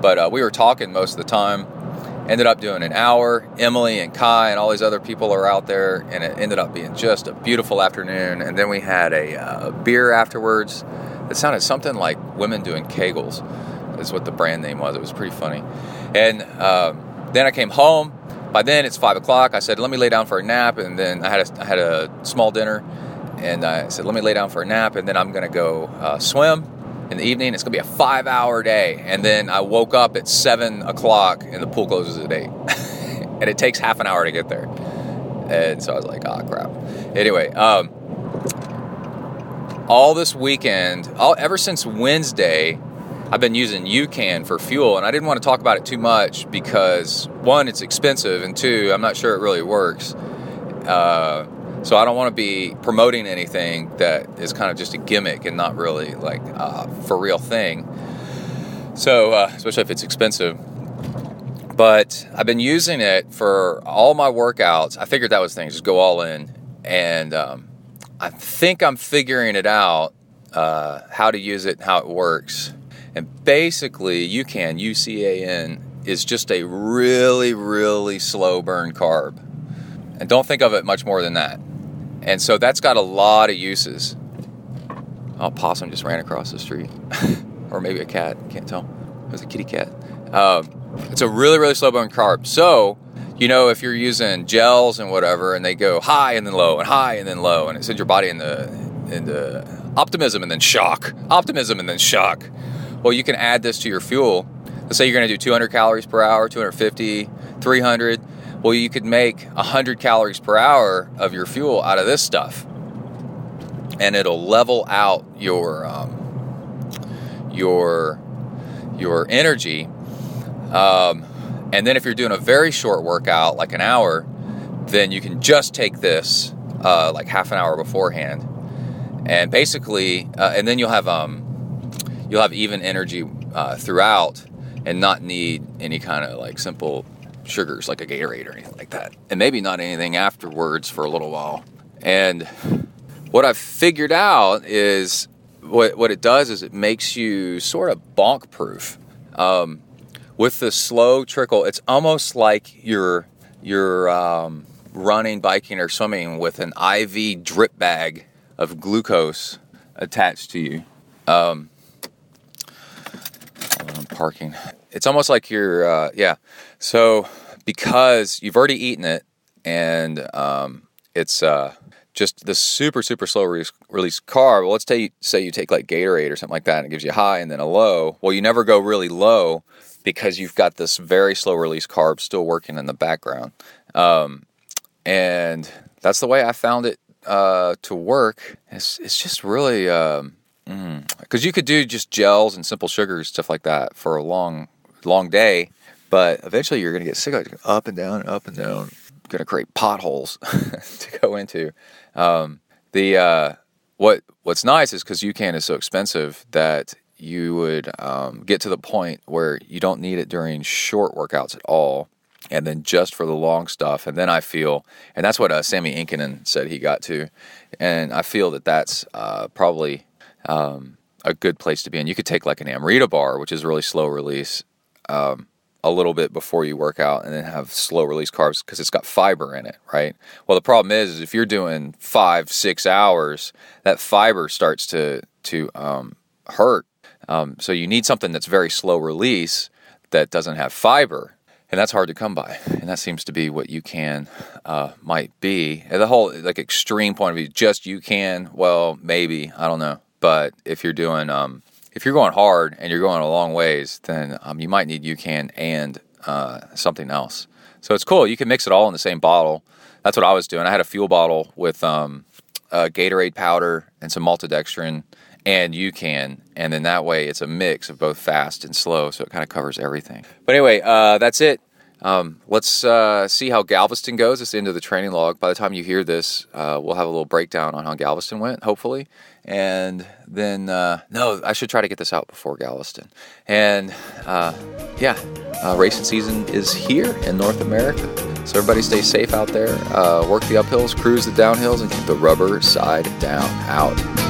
But uh, we were talking most of the time. Ended up doing an hour. Emily and Kai and all these other people are out there. And it ended up being just a beautiful afternoon. And then we had a uh, beer afterwards. It sounded something like Women Doing Kegels is what the brand name was. It was pretty funny. And uh, then I came home. By then, it's five o'clock. I said, let me lay down for a nap. And then I had a, I had a small dinner. And I said, let me lay down for a nap, and then I'm going to go uh, swim in the evening. It's going to be a five-hour day. And then I woke up at seven o'clock, and the pool closes at eight. And it takes half an hour to get there. And so I was like, ah, oh, crap. Anyway, um, all this weekend, all, ever since Wednesday, I've been using UCAN for fuel, and I didn't want to talk about it too much because, one, it's expensive, and two, I'm not sure it really works. Uh So I don't want to be promoting anything that is kind of just a gimmick and not really like a for real thing. So, uh, especially if it's expensive. But I've been using it for all my workouts. I figured that was the thing, just go all in. And um, I think I'm figuring it out, uh, how to use it and how it works. And basically, UCAN, U C A N, is just a really, really slow burn carb. And don't think of it much more than that. And so that's got a lot of uses. A possum just ran across the street. Or maybe a cat. Can't tell. It was a kitty cat. Um, it's a really, really slow-burn carb. So, you know, if you're using gels and whatever, and they go high and then low and high and then low, and it sends your body into, into optimism and then shock. Optimism and then shock. Well, you can add this to your fuel. Let's say you're going to do two hundred calories per hour, two hundred fifty, three hundred. Well, you could make one hundred calories per hour of your fuel out of this stuff. And it'll level out your um, your your energy. Um, and then if you're doing a very short workout, like an hour, then you can just take this uh, like half an hour beforehand. And basically, uh, and then you'll have, um, you'll have even energy uh, throughout and not need any kind of like simple sugars like a Gatorade or anything like that, and maybe not anything afterwards for a little while. And what I've figured out is what what it does is it makes you sort of bonk proof um, with the slow trickle. It's almost like you're you're um, running, biking, or swimming with an I V drip bag of glucose attached to you. Um, I'm parking. It's almost like you're, uh, yeah. So because you've already eaten it, and um, it's uh, just the super, super slow re- release carb. Well, let's t- say you take like Gatorade or something like that, and it gives you a high and then a low. Well, you never go really low because you've got this very slow release carb still working in the background. Um, and that's the way I found it uh, to work. It's, it's just really, um, Because mm. you could do just gels and simple sugars, stuff like that, for a long, long day. But eventually you're going to get sick of it. Up and down and up and down. Going to create potholes to go into. Um, the uh, what What's nice is because UCAN is so expensive that you would um, get to the point where you don't need it during short workouts at all. And then just for the long stuff. And then I feel, and that's what uh, Sammy Inkinen said he got to. And I feel that that's uh, probably um, a good place to be. And you could take like an Amrita bar, which is really slow release, um, a little bit before you work out, and then have slow release carbs because it's got fiber in it, right? Well, the problem is, is if you're doing five, six hours, that fiber starts to, to um, hurt. Um, so you need something that's very slow release that doesn't have fiber. And that's hard to come by, and that seems to be what UCAN uh, might be. And the whole like extreme point of view, just UCAN, well, maybe, I don't know. But if you're doing, um, if you're going hard and you're going a long ways, then um, you might need UCAN and uh, something else. So it's cool. You can mix it all in the same bottle. That's what I was doing. I had a fuel bottle with um, uh, Gatorade powder and some maltodextrin and UCAN, and then that way it's a mix of both fast and slow, so it kind of covers everything. But anyway, uh, that's it. Um, let's uh, see how Galveston goes. It's the end of the training log. By the time you hear this, uh, we'll have a little breakdown on how Galveston went, hopefully. And then, uh, no, I should try to get this out before Galveston. And, uh, yeah, uh, racing season is here in North America. So everybody stay safe out there. Uh, work the uphills, cruise the downhills, and keep the rubber side down out.